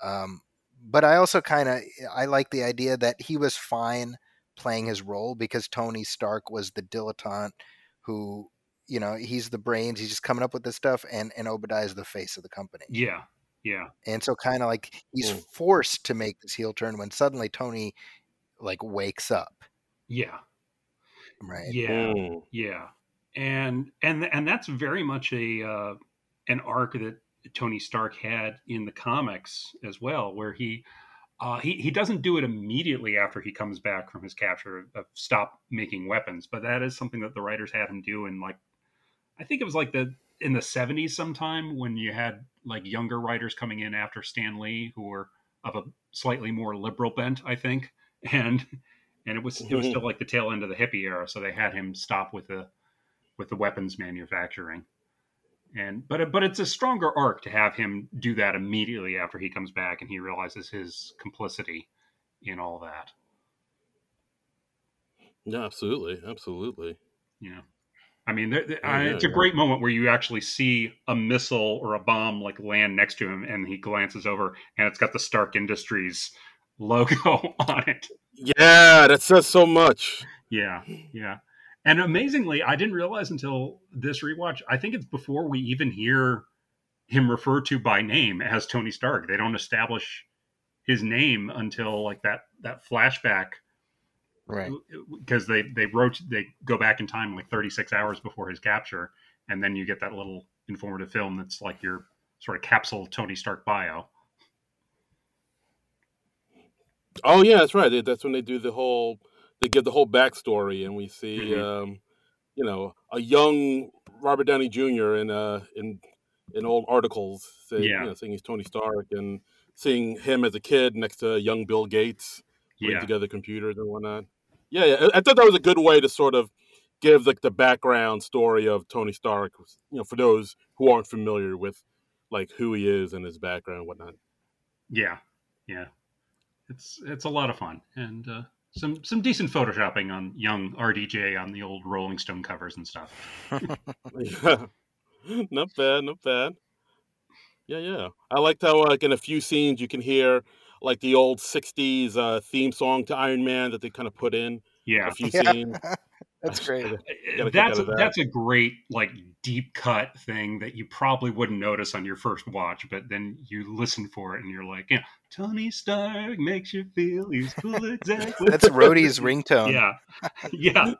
But I also I like the idea that he was fine playing his role, because Tony Stark was the dilettante who, he's the brains, he's just coming up with this stuff, and Obadiah's the face of the company. Yeah. Yeah. And so kind of like he's forced to make this heel turn when suddenly Tony like wakes up. Yeah. Right. Yeah. Ooh. Yeah. And that's very much an arc that Tony Stark had in the comics as well, where he doesn't do it immediately after he comes back from his capture of stop making weapons, but that is something that the writers had him do. And like, I think it was like in the 70s sometime, when you had like younger writers coming in after Stan Lee who were of a slightly more liberal bent, I think. And it was still like the tail end of the hippie era. So they had him stop with the weapons manufacturing. But it's a stronger arc to have him do that immediately after he comes back and he realizes his complicity in all that. Yeah, absolutely. Yeah, I mean, it's a great moment where you actually see a missile or a bomb like land next to him, and he glances over, and it's got the Stark Industries logo on it. Yeah, that says so much. Yeah, yeah. And amazingly, I didn't realize until this rewatch, I think it's before we even hear him referred to by name as Tony Stark. They don't establish his name until like that flashback. Right. Because they go back in time like 36 hours before his capture. And then you get that little informative film that's like your sort of capsule Tony Stark bio. Oh, yeah, that's right. That's when they do the whole, they give the whole backstory, and we see, a young Robert Downey Jr. in old articles saying, saying he's Tony Stark, and seeing him as a kid next to young Bill Gates putting together computers and whatnot. Yeah, yeah, I thought that was a good way to sort of give like the background story of Tony Stark, you know, for those who aren't familiar with like who he is and his background and whatnot. Yeah, yeah. It's a lot of fun, and some decent photoshopping on young RDJ on the old Rolling Stone covers and stuff. Yeah. Not bad, not bad. Yeah, yeah. I liked how like in a few scenes you can hear like the old 60s theme song to Iron Man that they kind of put in. Yeah. A few scenes. That's great. That's a great like deep cut thing that you probably wouldn't notice on your first watch, but then you listen for it and you're like, yeah, Tony Stark makes you feel he's cool exactly. That's Rhodey's ringtone. Yeah, yeah.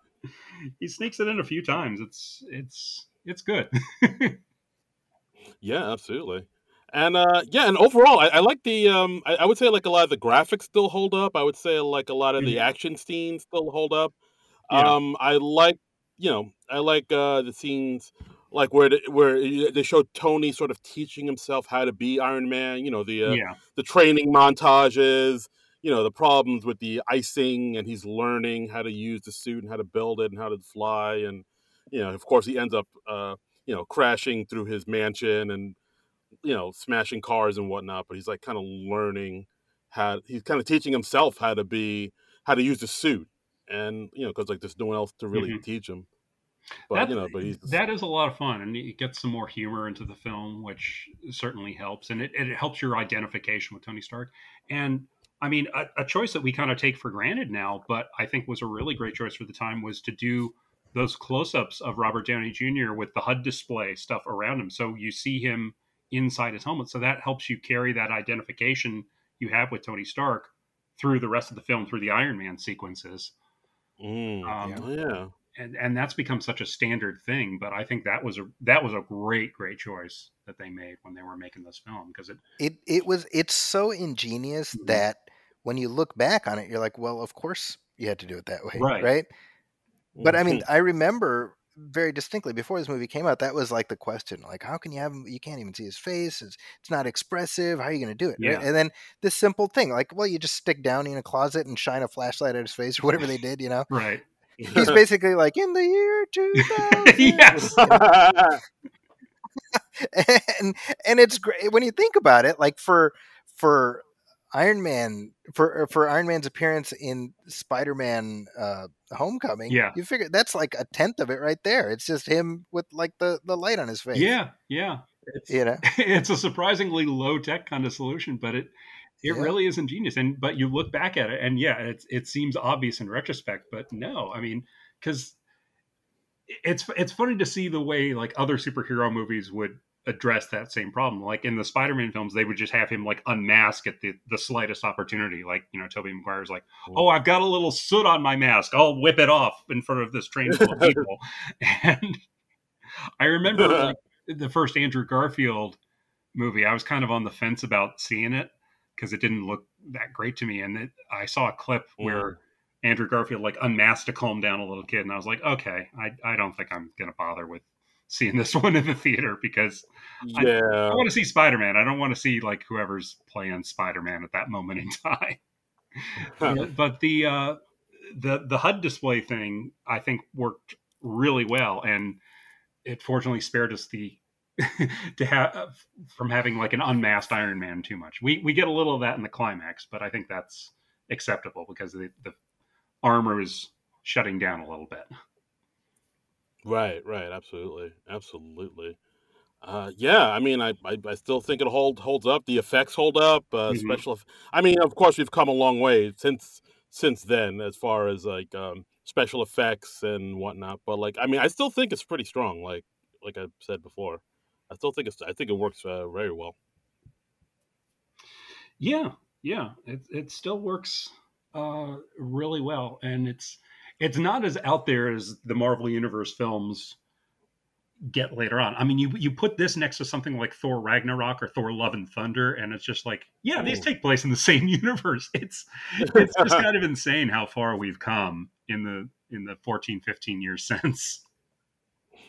He sneaks it in a few times. It's good. Yeah, absolutely. And and overall, I like the. I would say like a lot of the graphics still hold up. I would say like a lot of the action scenes still hold up. Yeah. I like the scenes like where they show Tony sort of teaching himself how to be Iron Man, you know, the training montages, you know, the problems with the icing, and he's learning how to use the suit and how to build it and how to fly. And, you know, of course he ends up, crashing through his mansion and, you know, smashing cars and whatnot, but he's like kind of learning teaching himself how to use the suit. And, you know, because, like, there's no one else to really teach him. But, that is a lot of fun. And it gets some more humor into the film, which certainly helps. And it helps your identification with Tony Stark. And, I mean, a choice that we kind of take for granted now, but I think was a really great choice for the time, was to do those close-ups of Robert Downey Jr. with the HUD display stuff around him. So you see him inside his helmet. So that helps you carry that identification you have with Tony Stark through the rest of the film, through the Iron Man sequences. And that's become such a standard thing, but I think that was a great choice that they made when they were making this film, because it's so ingenious that when you look back on it, you're like, well, of course you had to do it that way, right? But I mean, I remember very distinctly before this movie came out, that was like the question, like, how can you have him? You can't even see his face. It's not expressive. How are you going to do it? Yeah. And then this simple thing, like, well, you just stick Downey in a closet and shine a flashlight at his face, or whatever they did, you know? Right. He's basically like, in the year 2000. Yes. and it's great when you think about it, like for Iron Man, for Iron Man's appearance in Spider-Man Homecoming, you figure that's like a tenth of it right there. It's just him with like the light on his face. Yeah, yeah. It's a surprisingly low tech kind of solution, but it really is ingenious. And but you look back at it, and it seems obvious in retrospect, but no, I mean, because it's funny to see the way like other superhero movies would address that same problem. Like in the Spider-Man films, they would just have him like unmask at the slightest opportunity. Like, you know, Tobey Maguire's like, oh, I've got a little soot on my mask. I'll whip it off in front of this train full of people. And I remember like, the first Andrew Garfield movie, I was kind of on the fence about seeing it because it didn't look that great to me. And I saw a clip where Andrew Garfield like unmasked to calm down a little kid. And I was like, okay, I don't think I'm going to bother with seeing this one in the theater, because I want to see Spider-Man. I don't want to see like whoever's playing Spider-Man at that moment in time. But the HUD display thing, I think, worked really well, and it fortunately spared us from having like an unmasked Iron Man too much. We get a little of that in the climax, but I think that's acceptable because the armor is shutting down a little bit. Right, absolutely. Yeah, I mean, I still think it holds up. The effects hold up. Special, I mean, of course, we've come a long way since then, as far as like special effects and whatnot. But like, I mean, I still think it's pretty strong. Like I said before, I still think I think it works very well. Yeah, it still works really well, and it's not as out there as the Marvel Universe films get later on. I mean, you put this next to something like Thor Ragnarok or Thor Love and Thunder, and it's just like, yeah, these take place in the same universe. It's just kind of insane how far we've come in the 14, 15 years since.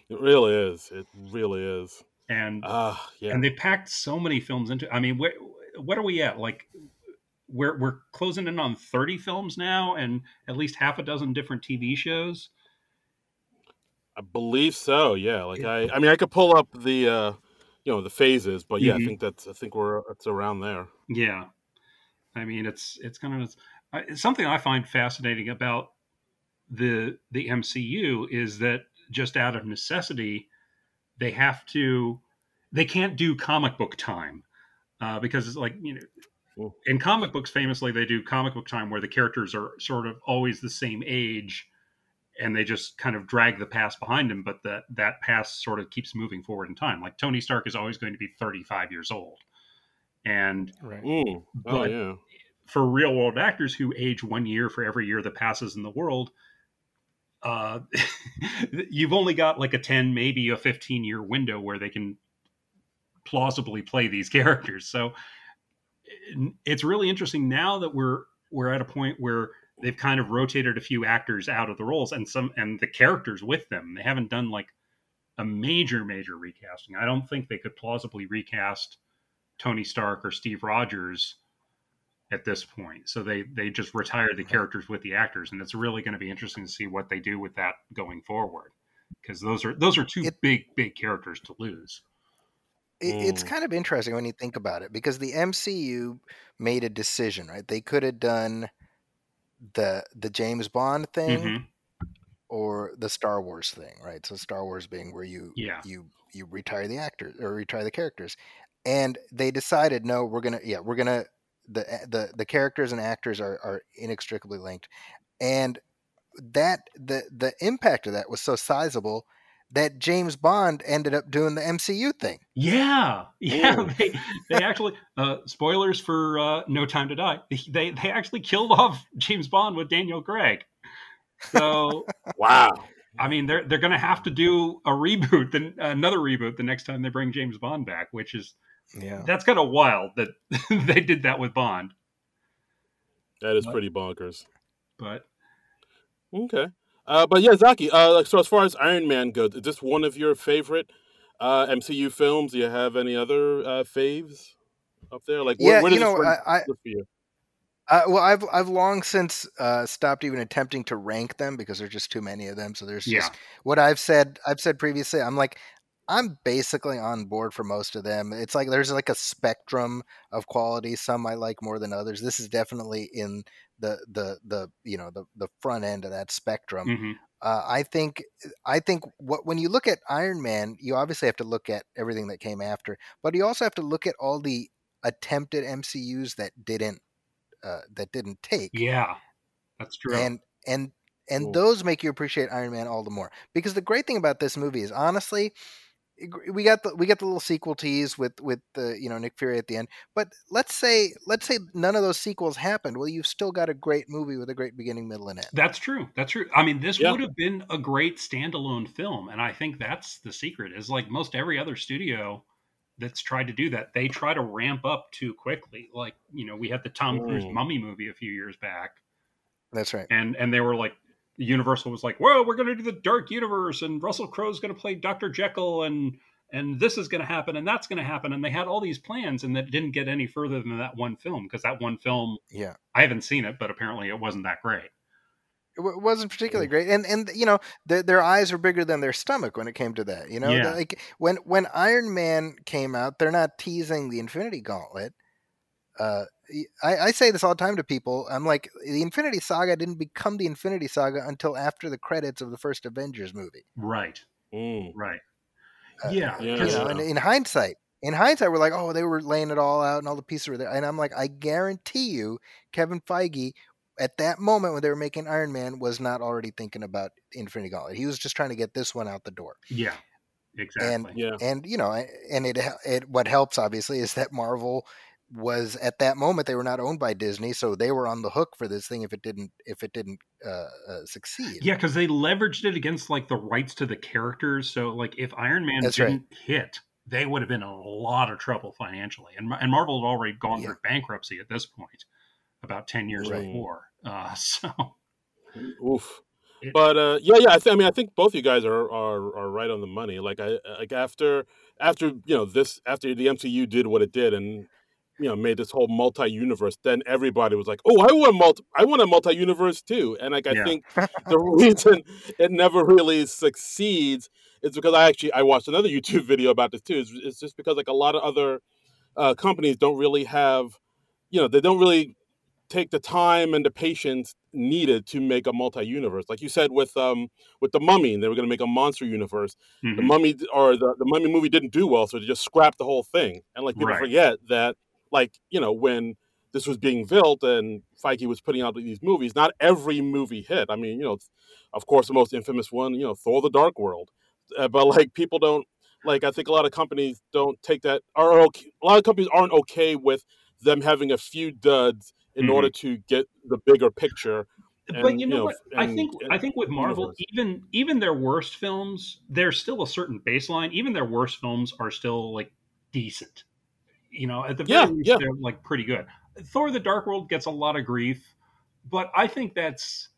It really is. It really is. And yeah. And they packed so many films into. I mean, what are we at? Like, we're closing in on 30 films now, and at least half a dozen different TV shows. I believe so. Yeah. Like yeah. I mean, I could pull up the, the phases, but yeah, I think it's around there. Yeah. I mean, it's kind of it's something I find fascinating about the MCU is that just out of necessity, they can't do comic book time because it's like, cool. In comic books, famously, they do comic book time where the characters are sort of always the same age. And they just kind of drag the past behind them, but that past sort of keeps moving forward in time. Like Tony Stark is always going to be 35 years old. And right. Ooh, but yeah. For real world actors who age 1 year for every year that passes in the world, you've only got like a 10, maybe a 15-year window where they can plausibly play these characters. So it's really interesting now that we're at a point where they've kind of rotated a few actors out of the roles and the characters with them. They haven't done like a major recasting. I don't think they could plausibly recast Tony Stark or Steve Rogers at this point. So they just retired the characters with the actors, and it's really going to be interesting to see what they do with that going forward, because those are two big characters to lose. It's kind of interesting when you think about it, because the MCU made a decision, right? They could have done the James Bond thing or the Star Wars thing, right? So Star Wars being where you retire the actors or retire the characters, and they decided no, we're gonna the characters and actors are inextricably linked, and that the impact of that was so sizable that James Bond ended up doing the MCU thing. Yeah. They actually spoilers for No Time to Die. They actually killed off James Bond with Daniel Craig. So wow. I mean, they're going to have to do a reboot, another reboot the next time they bring James Bond back, which is that's kind of wild that they did that with Bond. That is pretty bonkers. But okay. But yeah, Zaki, so as far as Iron Man goes, is this one of your favorite MCU films? Do you have any other faves up there? Like, where does this for you? Well, I've long since stopped even attempting to rank them because there's just too many of them. So there's just what I've said previously. I'm like, I'm basically on board for most of them. It's like there's like a spectrum of quality. Some I like more than others. This is definitely in the front end of that spectrum. I think when you look at Iron Man, you obviously have to look at everything that came after, but you also have to look at all the attempted MCUs that didn't take. Yeah, that's true. And those make you appreciate Iron Man all the more, because the great thing about this movie is honestly, we got the little sequel tease with the Nick Fury at the end, but let's say none of those sequels happened. Well, you've still got a great movie with a great beginning, middle, and end. That's true. I mean, this would have been a great standalone film, and I think that's the secret. Is like most every other studio that's tried to do that, they try to ramp up too quickly. Like we had the Tom Cruise Mummy movie a few years back. That's right. And they were like. Universal was like, whoa, we're going to do the Dark Universe, and Russell Crowe's going to play Dr. Jekyll, and this is going to happen, and that's going to happen. And they had all these plans, and that didn't get any further than that one film, because that one film, I haven't seen it, but apparently it wasn't that great. It wasn't particularly great. And their eyes were bigger than their stomach when it came to that. Like when Iron Man came out, they're not teasing the Infinity Gauntlet. I say this all the time to people. I'm like, the Infinity Saga didn't become the Infinity Saga until after the credits of the first Avengers movie. Right. And in hindsight, we're like, oh, they were laying it all out and all the pieces were there. And I'm like, I guarantee you, Kevin Feige, at that moment when they were making Iron Man, was not already thinking about Infinity Gauntlet. He was just trying to get this one out the door. Yeah, exactly. And you know, and it what helps obviously is that Marvel was at that moment, they were not owned by Disney, so they were on the hook for this thing if it didn't succeed. Yeah, because they leveraged it against like the rights to the characters. So like if Iron Man didn't hit, they would have been in a lot of trouble financially, and Marvel had already gone through bankruptcy at this point, about 10 years before. Oof. I think both you guys are right on the money. Like after the MCU did what it did and, you know, made this whole multi-universe, then everybody was like, oh, I want a multi-universe too. And like, I think the reason it never really succeeds is because I watched another YouTube video about this too. It's just because like a lot of other companies don't really have, you know, they don't really take the time and the patience needed to make a multi-universe. Like you said with The Mummy, they were going to make a monster universe. Mm-hmm. The Mummy movie didn't do well, so they just scrapped the whole thing. And like people forget that, like, you know, when this was being built and Feige was putting out these movies, not every movie hit. I mean, you know, of course, the most infamous one, you know, Thor: The Dark World. But like people don't, like I think a lot of companies don't take that, a lot of companies aren't okay with them having a few duds in order to get the bigger picture. And, but you know what? I think with Marvel, even their worst films, there's still a certain baseline. Even their worst films are still like decent. You know, at the very least, they're like pretty good. Thor: The Dark World gets a lot of grief, but I think that's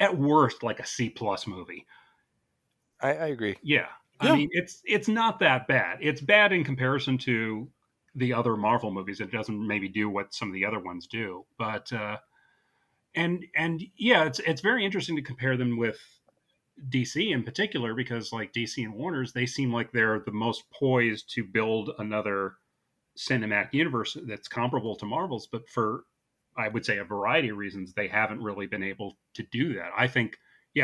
at worst like a C+ movie. I agree. Yeah. I mean, it's not that bad. It's bad in comparison to the other Marvel movies. It doesn't maybe do what some of the other ones do, but it's very interesting to compare them with DC in particular, because like DC and Warner's, they seem like they're the most poised to build another cinematic universe that's comparable to Marvel's, but for, I would say, a variety of reasons, they haven't really been able to do that. I think,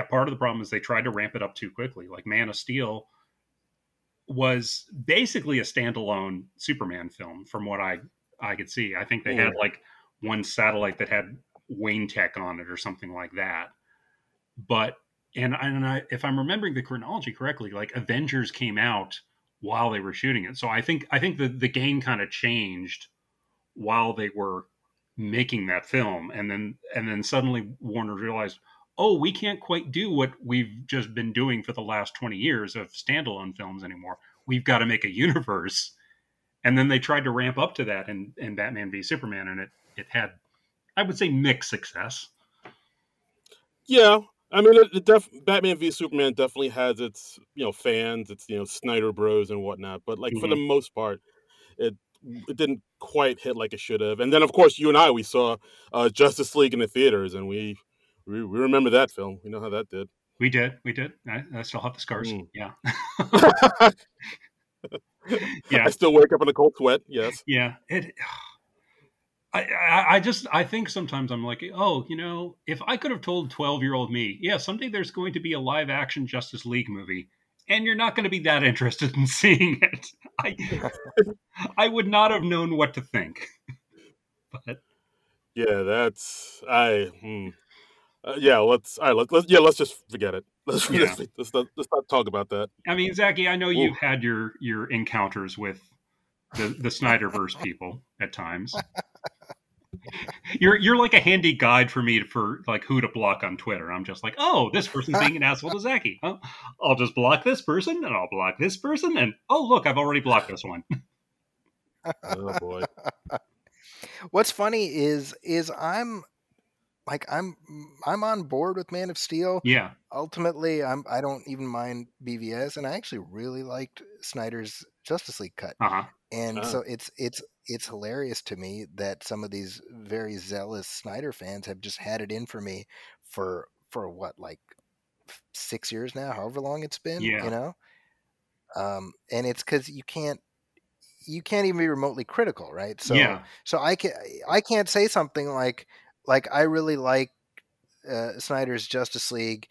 part of the problem is they tried to ramp it up too quickly. Like Man of Steel was basically a standalone Superman film from what I could see. I think they had like one satellite that had Wayne Tech on it or something like that. But, and I, if I'm remembering the chronology correctly, like Avengers came out while they were shooting it. So I think the game kind of changed while they were making that film. And then suddenly Warner realized, oh, we can't quite do what we've just been doing for the last 20 years of standalone films anymore. We've got to make a universe. And then they tried to ramp up to that in Batman v Superman, and it had, I would say, mixed success. Yeah. I mean, Batman v Superman definitely has its, you know, fans, its, you know, Snyder Bros and whatnot. But like for the most part, it didn't quite hit like it should have. And then, of course, you and I, we saw Justice League in the theaters, and we remember that film. We know how that did. We did. I still have the scars. Mm. Yeah. I still wake up in a cold sweat. Yes. Yeah. I think sometimes I'm like, oh, you know, if I could have told 12-year-old me, someday there's going to be a live action Justice League movie, and you're not going to be that interested in seeing it. I would not have known what to think. But yeah, that's let's just forget it. Let's not talk about that. I mean, Zaki, I know you've had your encounters with the Snyderverse people at times. You're like a handy guide for me for like who to block on Twitter. I'm just like, oh, this person's being an asshole to Zaki. Huh? I'll just block this person, and I'll block this person, and oh look, I've already blocked this one. Oh boy. What's funny is I'm on board with Man of Steel. Yeah. Ultimately, I don't even mind BVS, and I actually really liked Snyder's Justice League cut. Uh-huh. And so it's hilarious to me that some of these very zealous Snyder fans have just had it in for me for what, like 6 years now, however long it's been, you know? And it's because you can't even be remotely critical, right? So, so I can't say something like I really like Snyder's Justice League,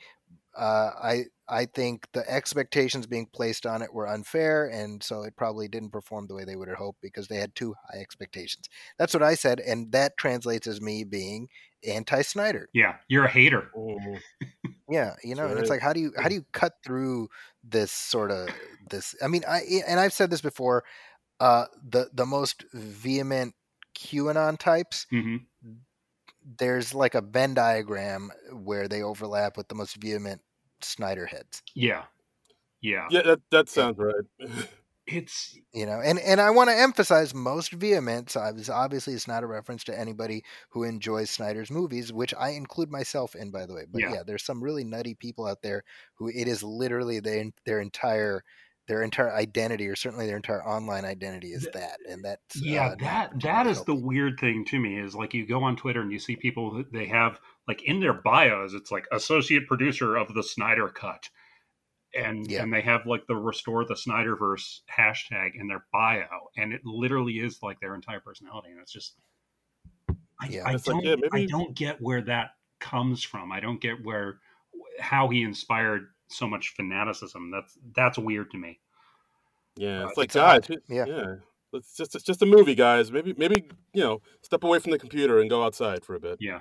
I think the expectations being placed on it were unfair, and so it probably didn't perform the way they would have hoped because they had too high expectations. That's what I said, and that translates as me being anti-Snyder. Yeah, you're a hater. Yeah, you know, and it's like, how do you cut through this sort of this? I mean, I've said this before. The most vehement QAnon types. Mm-hmm. There's like a Venn diagram where they overlap with the most vehement Snyder heads. Yeah. That sounds right. It's, you know, and I want to emphasize most vehement. So obviously it's not a reference to anybody who enjoys Snyder's movies, which I include myself in, by the way. But yeah, there's some really nutty people out there who it is literally their entire identity, or certainly their entire online identity, is that. And that's that is the weird thing to me, is like, you go on Twitter and you see people that they have like in their bios, it's like associate producer of the Snyder Cut, and they have like the Restore the Snyderverse hashtag in their bio, and it literally is like their entire personality. And it's just, I don't get where that comes from. I don't get how he inspired so much fanaticism. That's weird to me. Yeah, it's like, guys, yeah, it's just a movie, guys. Maybe you know, step away from the computer and go outside for a bit. Yeah,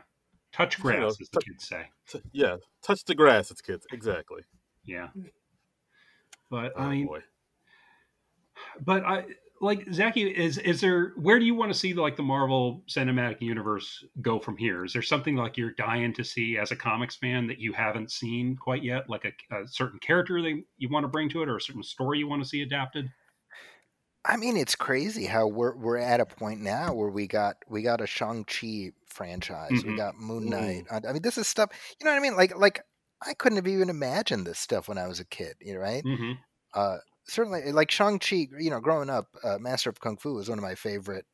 touch grass, you know, as the kids say. Touch the grass, it's kids, exactly. Yeah, but I like, Zaki, is there, where do you want to see like the Marvel Cinematic Universe go from here? Is there something like you're dying to see as a comics fan that you haven't seen quite yet? Like a certain character that you want to bring to it, or a certain story you want to see adapted? I mean, it's crazy how we're at a point now where we got a Shang-Chi franchise. Mm-hmm. We got Moon Knight. Mm-hmm. I mean, this is stuff, you know what I mean? Like I couldn't have even imagined this stuff when I was a kid, you know, right? Mm-hmm. Certainly, like Shang-Chi, you know, growing up, Master of Kung Fu was one of my favorite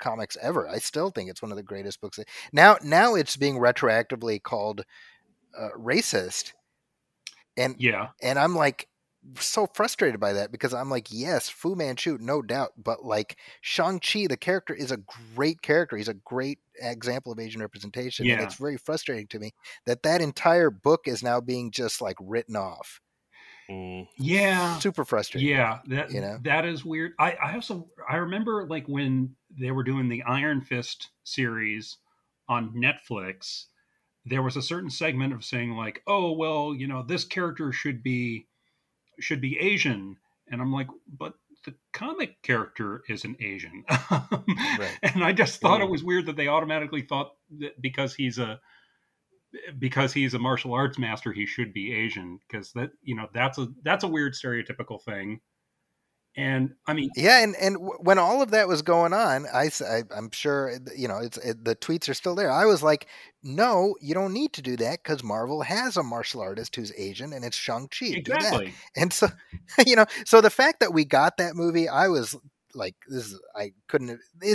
comics ever. I still think it's one of the greatest books. Now it's being retroactively called racist. And I'm like so frustrated by that, because I'm like, yes, Fu Manchu, no doubt. But like Shang-Chi, the character, is a great character. He's a great example of Asian representation. Yeah. And it's very frustrating to me that entire book is now being just like written off. Yeah, super frustrating. Yeah, that, you know, that is weird. I also remember like when they were doing the Iron Fist series on Netflix, there was a certain segment of saying like, oh well, you know, this character should be Asian, and I'm like, but the comic character isn't Asian. Right. And I just thought it was weird that they automatically thought that because he's a martial arts master, he should be Asian, because that, you know, that's a weird stereotypical thing. And I mean, yeah. And when all of that was going on, I'm sure, you know, the tweets are still there. I was like, no, you don't need to do that, because Marvel has a martial artist who's Asian, and it's Shang-Chi. Exactly. Do that. And so, you know, so the fact that we got that movie, I was like, this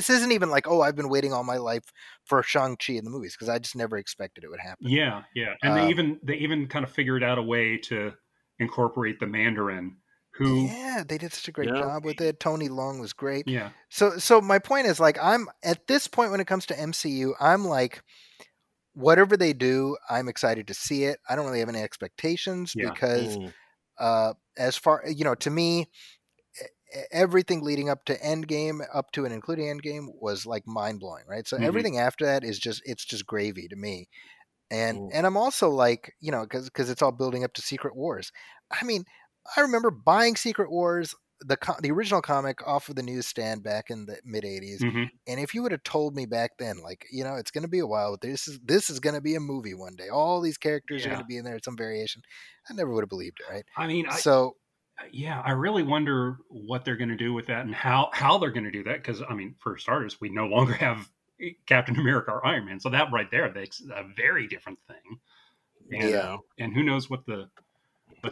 isn't even like, oh, I've been waiting all my life for Shang-Chi in the movies, because I just never expected it would happen. Yeah. And they even kind of figured out a way to incorporate the Mandarin, who... Yeah, they did such a great job with it. Tony Long was great. Yeah. So my point is, like, I'm at this point when it comes to MCU, I'm like, whatever they do, I'm excited to see it. I don't really have any expectations because as far, you know, to me, everything leading up to Endgame, up to and including Endgame, was like mind blowing, right? So everything after that is just gravy to me, and I'm also like, you know, because it's all building up to Secret Wars. I mean, I remember buying Secret Wars, the original comic, off of the newsstand back in the mid '80s, and if you would have told me back then, like, you know, it's going to be a while, this is going to be a movie one day, all these characters are going to be in there, some variation, I never would have believed it, right? I mean, I really wonder what they're going to do with that, and how they're going to do that. Because, I mean, for starters, we no longer have Captain America or Iron Man. So that right there, that's a very different thing. And, and who knows what the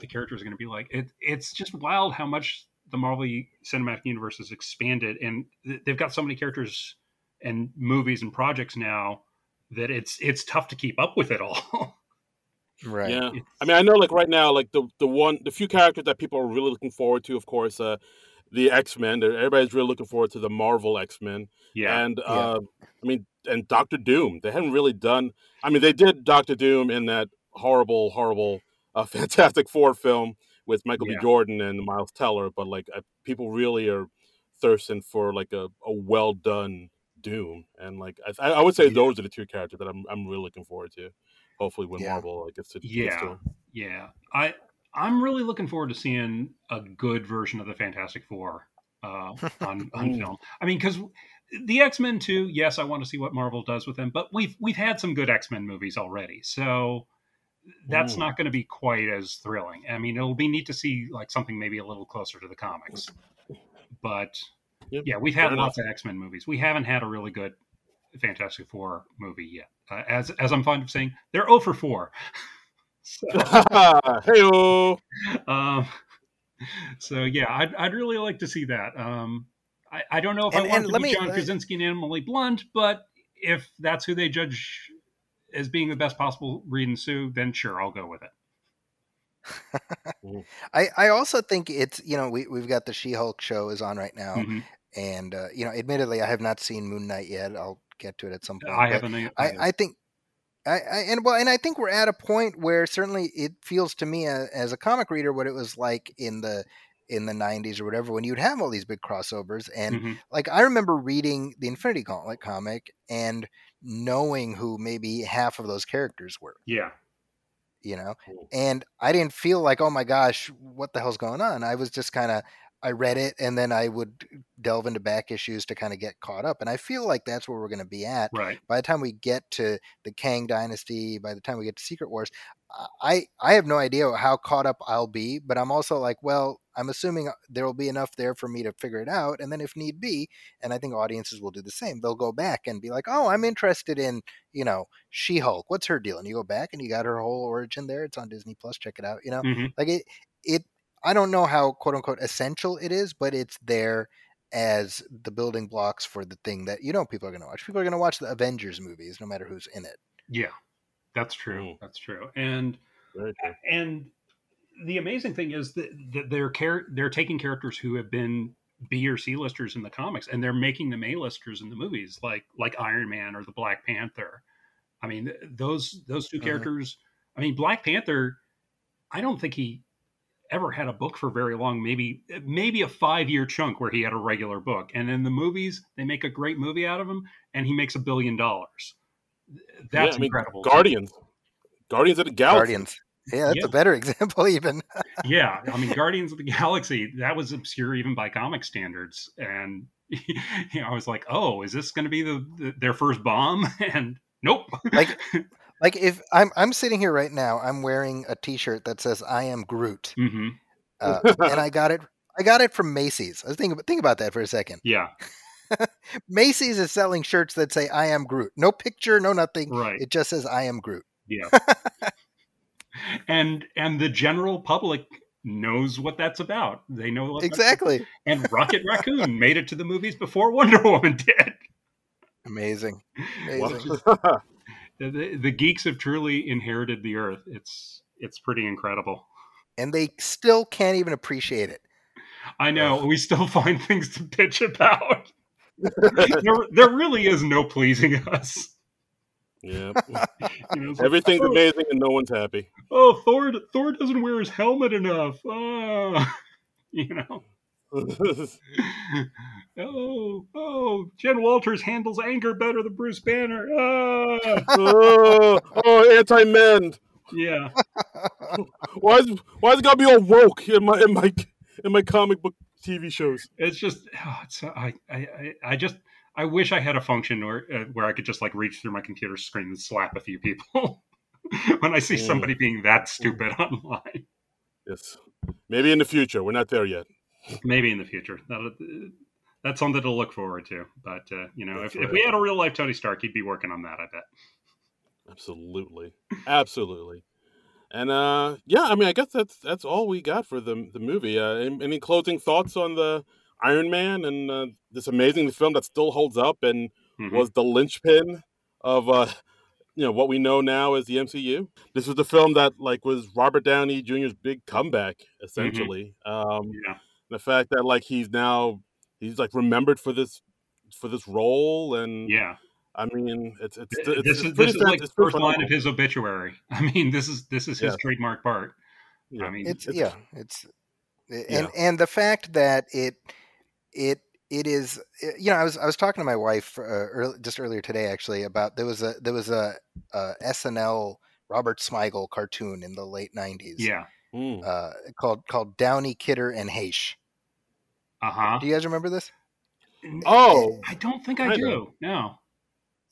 characters are going to be like. It's just wild how much the Marvel Cinematic Universe has expanded. And they've got so many characters and movies and projects now that it's tough to keep up with it all. Right. Yeah. I mean, I know, like right now, like the few characters that people are really looking forward to, of course, the X-Men. Everybody's really looking forward to the Marvel X-Men. Yeah. And I mean, and Doctor Doom. They hadn't really done. I mean, they did Doctor Doom in that horrible a Fantastic Four film with Michael B. Jordan and Miles Teller, but like people really are thirsting for like a well done Doom, and like I would say those are the two characters that I'm really looking forward to. Hopefully, when Marvel gets to I'm really looking forward to seeing a good version of the Fantastic Four on film. I mean, because the X-Men too. Yes, I want to see what Marvel does with them, but we've had some good X-Men movies already, so that's not going to be quite as thrilling. I mean, it'll be neat to see like something maybe a little closer to the comics, but we've had lots of X-Men movies. We haven't had a really good Fantastic Four movie yet. As I'm fond of saying, they're 0 for 4. So, hey-o. I'd really like to see that. I don't know if I want to be John Krasinski and Emily Blunt, but if that's who they judge as being the best possible Reed and Sue, then sure, I'll go with it. I also think it's, you know, we've got the She-Hulk show is on right now. Mm-hmm. And, admittedly, I have not seen Moon Knight yet. I'll get to it at some point. I haven't. I think we're at a point where certainly it feels to me as a comic reader what it was like in the 90s or whatever, when you'd have all these big crossovers. And like, I remember reading the Infinity Gauntlet comic and knowing who maybe half of those characters were. Yeah. You know, and I didn't feel like, oh my gosh, what the hell's going on? I was just kind of, I read it and then I would delve into back issues to kind of get caught up. And I feel like that's where we're going to be at. Right. By the time we get to the Kang Dynasty, by the time we get to Secret Wars, I have no idea how caught up I'll be, but I'm also like, well, I'm assuming there will be enough there for me to figure it out. And then if need be, and I think audiences will do the same, they'll go back and be like, oh, I'm interested in, you know, She-Hulk, what's her deal? And you go back and you got her whole origin there. It's on Disney Plus. Check it out. You know, like it, I don't know how quote unquote essential it is, but it's there as the building blocks for the thing that, you know, people are going to watch. People are going to watch the Avengers movies, no matter who's in it. Yeah, that's true. Mm. That's true. And, the amazing thing is that they're taking characters who have been B or C listers in the comics and they're making them A-listers in the movies, like Iron Man or the Black Panther. I mean, those two characters, I mean, Black Panther, I don't think he ever had a book for very long, maybe a 5-year chunk where he had a regular book. And in the movies, they make a great movie out of him and he makes $1 billion. That's incredible. Guardians of the Galaxy. Yeah, that's a better example even. I mean, Guardians of the Galaxy, that was obscure even by comic standards. And you know, I was like, oh, is this going to be their first bomb? And nope. Like if I'm sitting here right now, I'm wearing a T-shirt that says "I am Groot," and I got it from Macy's. I was think about that for a second. Yeah, Macy's is selling shirts that say "I am Groot." No picture, no nothing. Right. It just says "I am Groot." Yeah. And the general public knows what that's about. They know what exactly. And Rocket Raccoon made it to the movies before Wonder Woman did. Amazing. The geeks have truly inherited the earth. It's pretty incredible. And they still can't even appreciate it. I know. We still find things to bitch about. There really is no pleasing us. Yeah. You know, everything's amazing and no one's happy. Oh, Thor doesn't wear his helmet enough. Oh, you know. oh, Jen Walters handles anger better than Bruce Banner. Oh, anti-mend. Yeah. Why's it gotta be all woke in my comic book TV shows? It's just I wish I had a function where I could just like reach through my computer screen and slap a few people when I see somebody being that stupid online. Yes. Maybe in the future. We're not there yet. Maybe in the future. That's something to look forward to. But, you know, if we had a real life Tony Stark, he'd be working on that, I bet. Absolutely. And, I mean, I guess that's all we got for the movie. Any closing thoughts on the Iron Man and this amazing film that still holds up and was the linchpin of, what we know now as the MCU? This was the film that, like, was Robert Downey Jr.'s big comeback, essentially. The fact that like he's like remembered for this role, and I mean it's this is like the first line of his obituary. I mean this is his trademark part. Yeah. I mean, and the fact that it is, you know, I was talking to my wife earlier today, actually, about there was a SNL Robert Smigel cartoon in the late 90s. Yeah. Called Downey, Kidder, and Haish. Uh-huh. Do you guys remember this? Oh, I don't think I do. Know. No.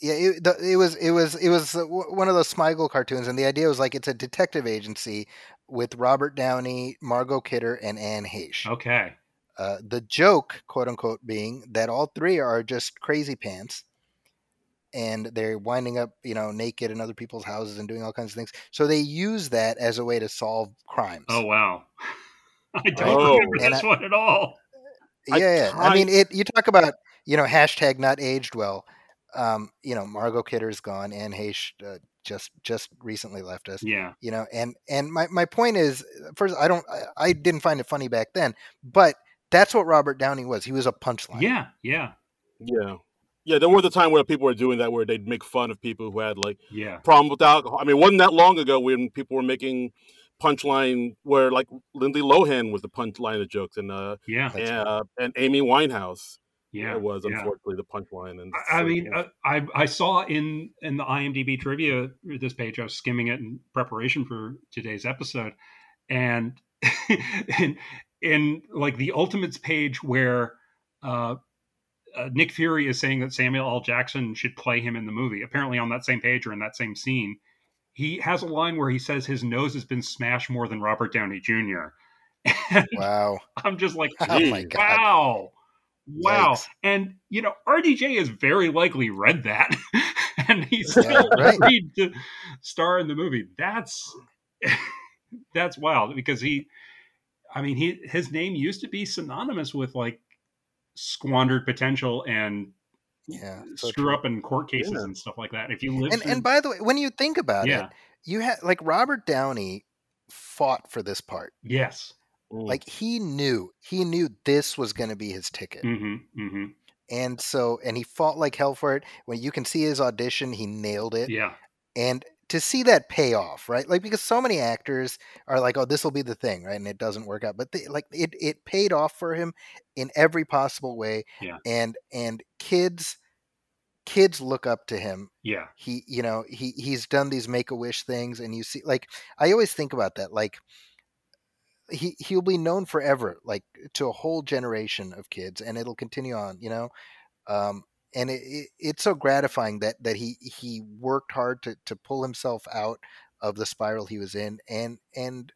Yeah, it was one of those Smigel cartoons, and the idea was like it's a detective agency with Robert Downey, Margot Kidder, and Anne Heche. Okay. The joke, quote unquote, being that all three are just crazy pants, and they're winding up, you know, naked in other people's houses and doing all kinds of things. So they use that as a way to solve crimes. Oh wow! I don't remember this one at all. Yeah, I mean, you talk about, you know, hashtag not aged well. You know, Margot Kidder's gone, and Heche just recently left us. Yeah, you know, and my point is, first, I didn't find it funny back then, but that's what Robert Downey was. He was a punchline. Yeah. There was a time where people were doing that, where they'd make fun of people who had problem with alcohol. I mean, it wasn't that long ago when people were making punchline where like Lindsay Lohan was the punchline of jokes, and Amy Winehouse. Yeah, it was unfortunately the punchline. And I saw in the IMDb trivia this page. I was skimming it in preparation for today's episode, and in like the Ultimates page where Nick Fury is saying that Samuel L. Jackson should play him in the movie. Apparently, on that same page or in that same scene, he has a line where he says his nose has been smashed more than Robert Downey Jr. And wow! I'm just like, oh my God. Wow. Yikes. And, you know, RDJ has very likely read that and he's still agreed to star in the movie. That's wild because his name used to be synonymous with like squandered potential and screw up in court cases and stuff like that. If you live and by the way, when you think about it, you had like Robert Downey fought for this part. Yes. Like he knew this was going to be his ticket. Mm-hmm, mm-hmm. And so, and he fought like hell for it. When you can see his audition, he nailed it. Yeah. And to see that pay off, right? Like, because so many actors are like, oh, this will be the thing. Right. And it doesn't work out, but it paid off for him in every possible way. Yeah. And kids look up to him. Yeah. He, you know, he's done these Make-A-Wish things, and you see, like, I always think about that. Like, he'll be known forever, like to a whole generation of kids, and it'll continue on, you know? And it's so gratifying that he worked hard to pull himself out of the spiral he was in. And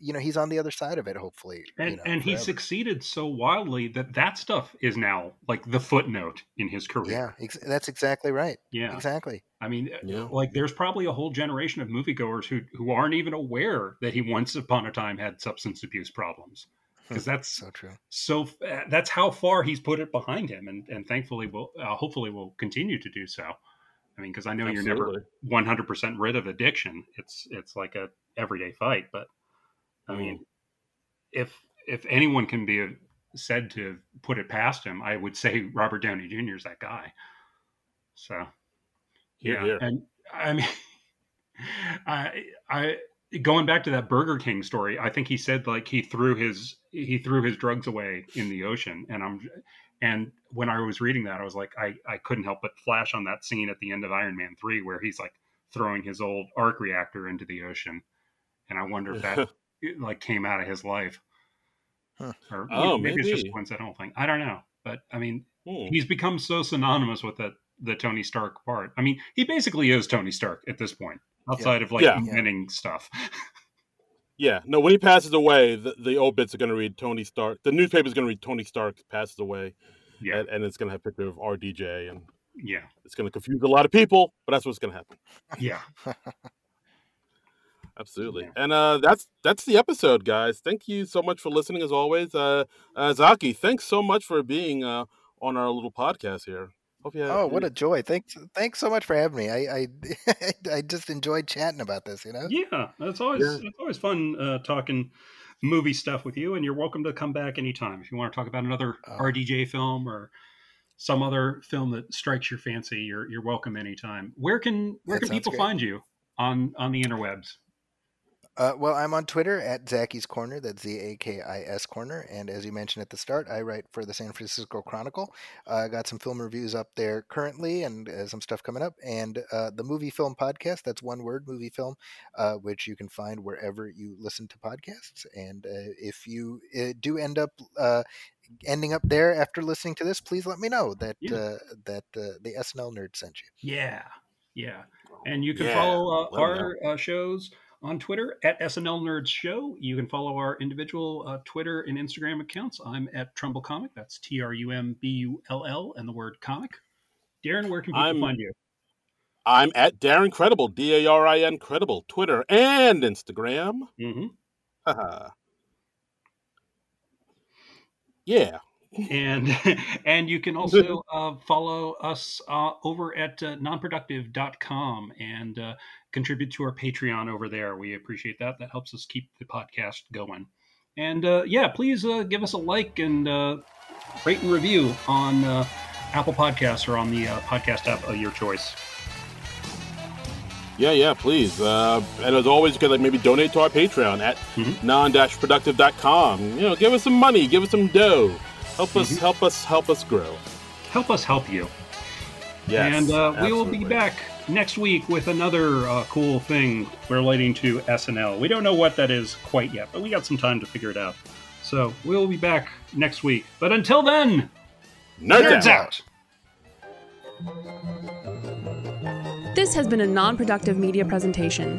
you know, he's on the other side of it, hopefully. And he succeeded so wildly that stuff is now like the footnote in his career. Yeah, that's exactly right. Yeah, exactly. I mean, like there's probably a whole generation of moviegoers who aren't even aware that he once upon a time had substance abuse problems, because that's so true. So that's how far he's put it behind him. And thankfully, hopefully we'll continue to do so. I mean, because I know you're never 100% rid of addiction. It's like a everyday fight, but I mean, if anyone can be said to put it past him, I would say Robert Downey Jr. is that guy. So, yeah. And I mean, I going back to that Burger King story, I think he said like he threw his drugs away in the ocean, and when I was reading that, I was like, I couldn't help but flash on that scene at the end of Iron Man 3 where he's like throwing his old arc reactor into the ocean, and I wonder if that. It like came out of his life, or maybe it's just coincidental thing. I don't know, but I mean, he's become so synonymous with the Tony Stark part. I mean, he basically is Tony Stark at this point, outside of like inventing stuff. Yeah, no. When he passes away, the old bits are going to read Tony Stark. The newspaper's going to read Tony Stark passes away, and it's going to have a picture of RDJ, and it's going to confuse a lot of people. But that's what's going to happen. Yeah. Absolutely. And that's the episode, guys. Thank you so much for listening, as always. Zaki, thanks so much for being on our little podcast here. Hope you what a joy. Thanks so much for having me. I just enjoyed chatting about this, you know? Yeah, it's always fun talking movie stuff with you, and you're welcome to come back anytime if you want to talk about another RDJ film or some other film that strikes your fancy. You're welcome anytime. Where can people find you on the interwebs? Well, I'm on Twitter at Zaki's Corner. That's ZAKIS Corner. And as you mentioned at the start, I write for the San Francisco Chronicle. I got some film reviews up there currently and some stuff coming up. And the Movie Film Podcast, that's one word, Movie Film, which you can find wherever you listen to podcasts. And if you do end up ending up there after listening to this, please let me know that the SNL nerd sent you. Yeah. Yeah. And you can follow our shows on Twitter at SNL Nerds Show. You can follow our individual Twitter and Instagram accounts. I'm at Trumbull Comic. That's TRUMBULL and the word comic. Darren, where can people find you? I'm at Darren Credible, DARIN Credible, Twitter and Instagram. Mm-hmm. Yeah. And you can also follow us over at nonproductive.com and contribute to our Patreon over there. We appreciate that. That helps us keep the podcast going. And please give us a like and rate and review on Apple Podcasts or on the podcast app of your choice. Yeah, please. And as always, you can maybe donate to our Patreon at non-productive.com. Give us some money. Give us some dough. Help us grow. Help us help you. Yes, and we will be back next week with another cool thing relating to SNL. We don't know what that is quite yet, but we got some time to figure it out. So we'll be back next week. But until then, Nerds out! This has been a Non-Productive Media presentation.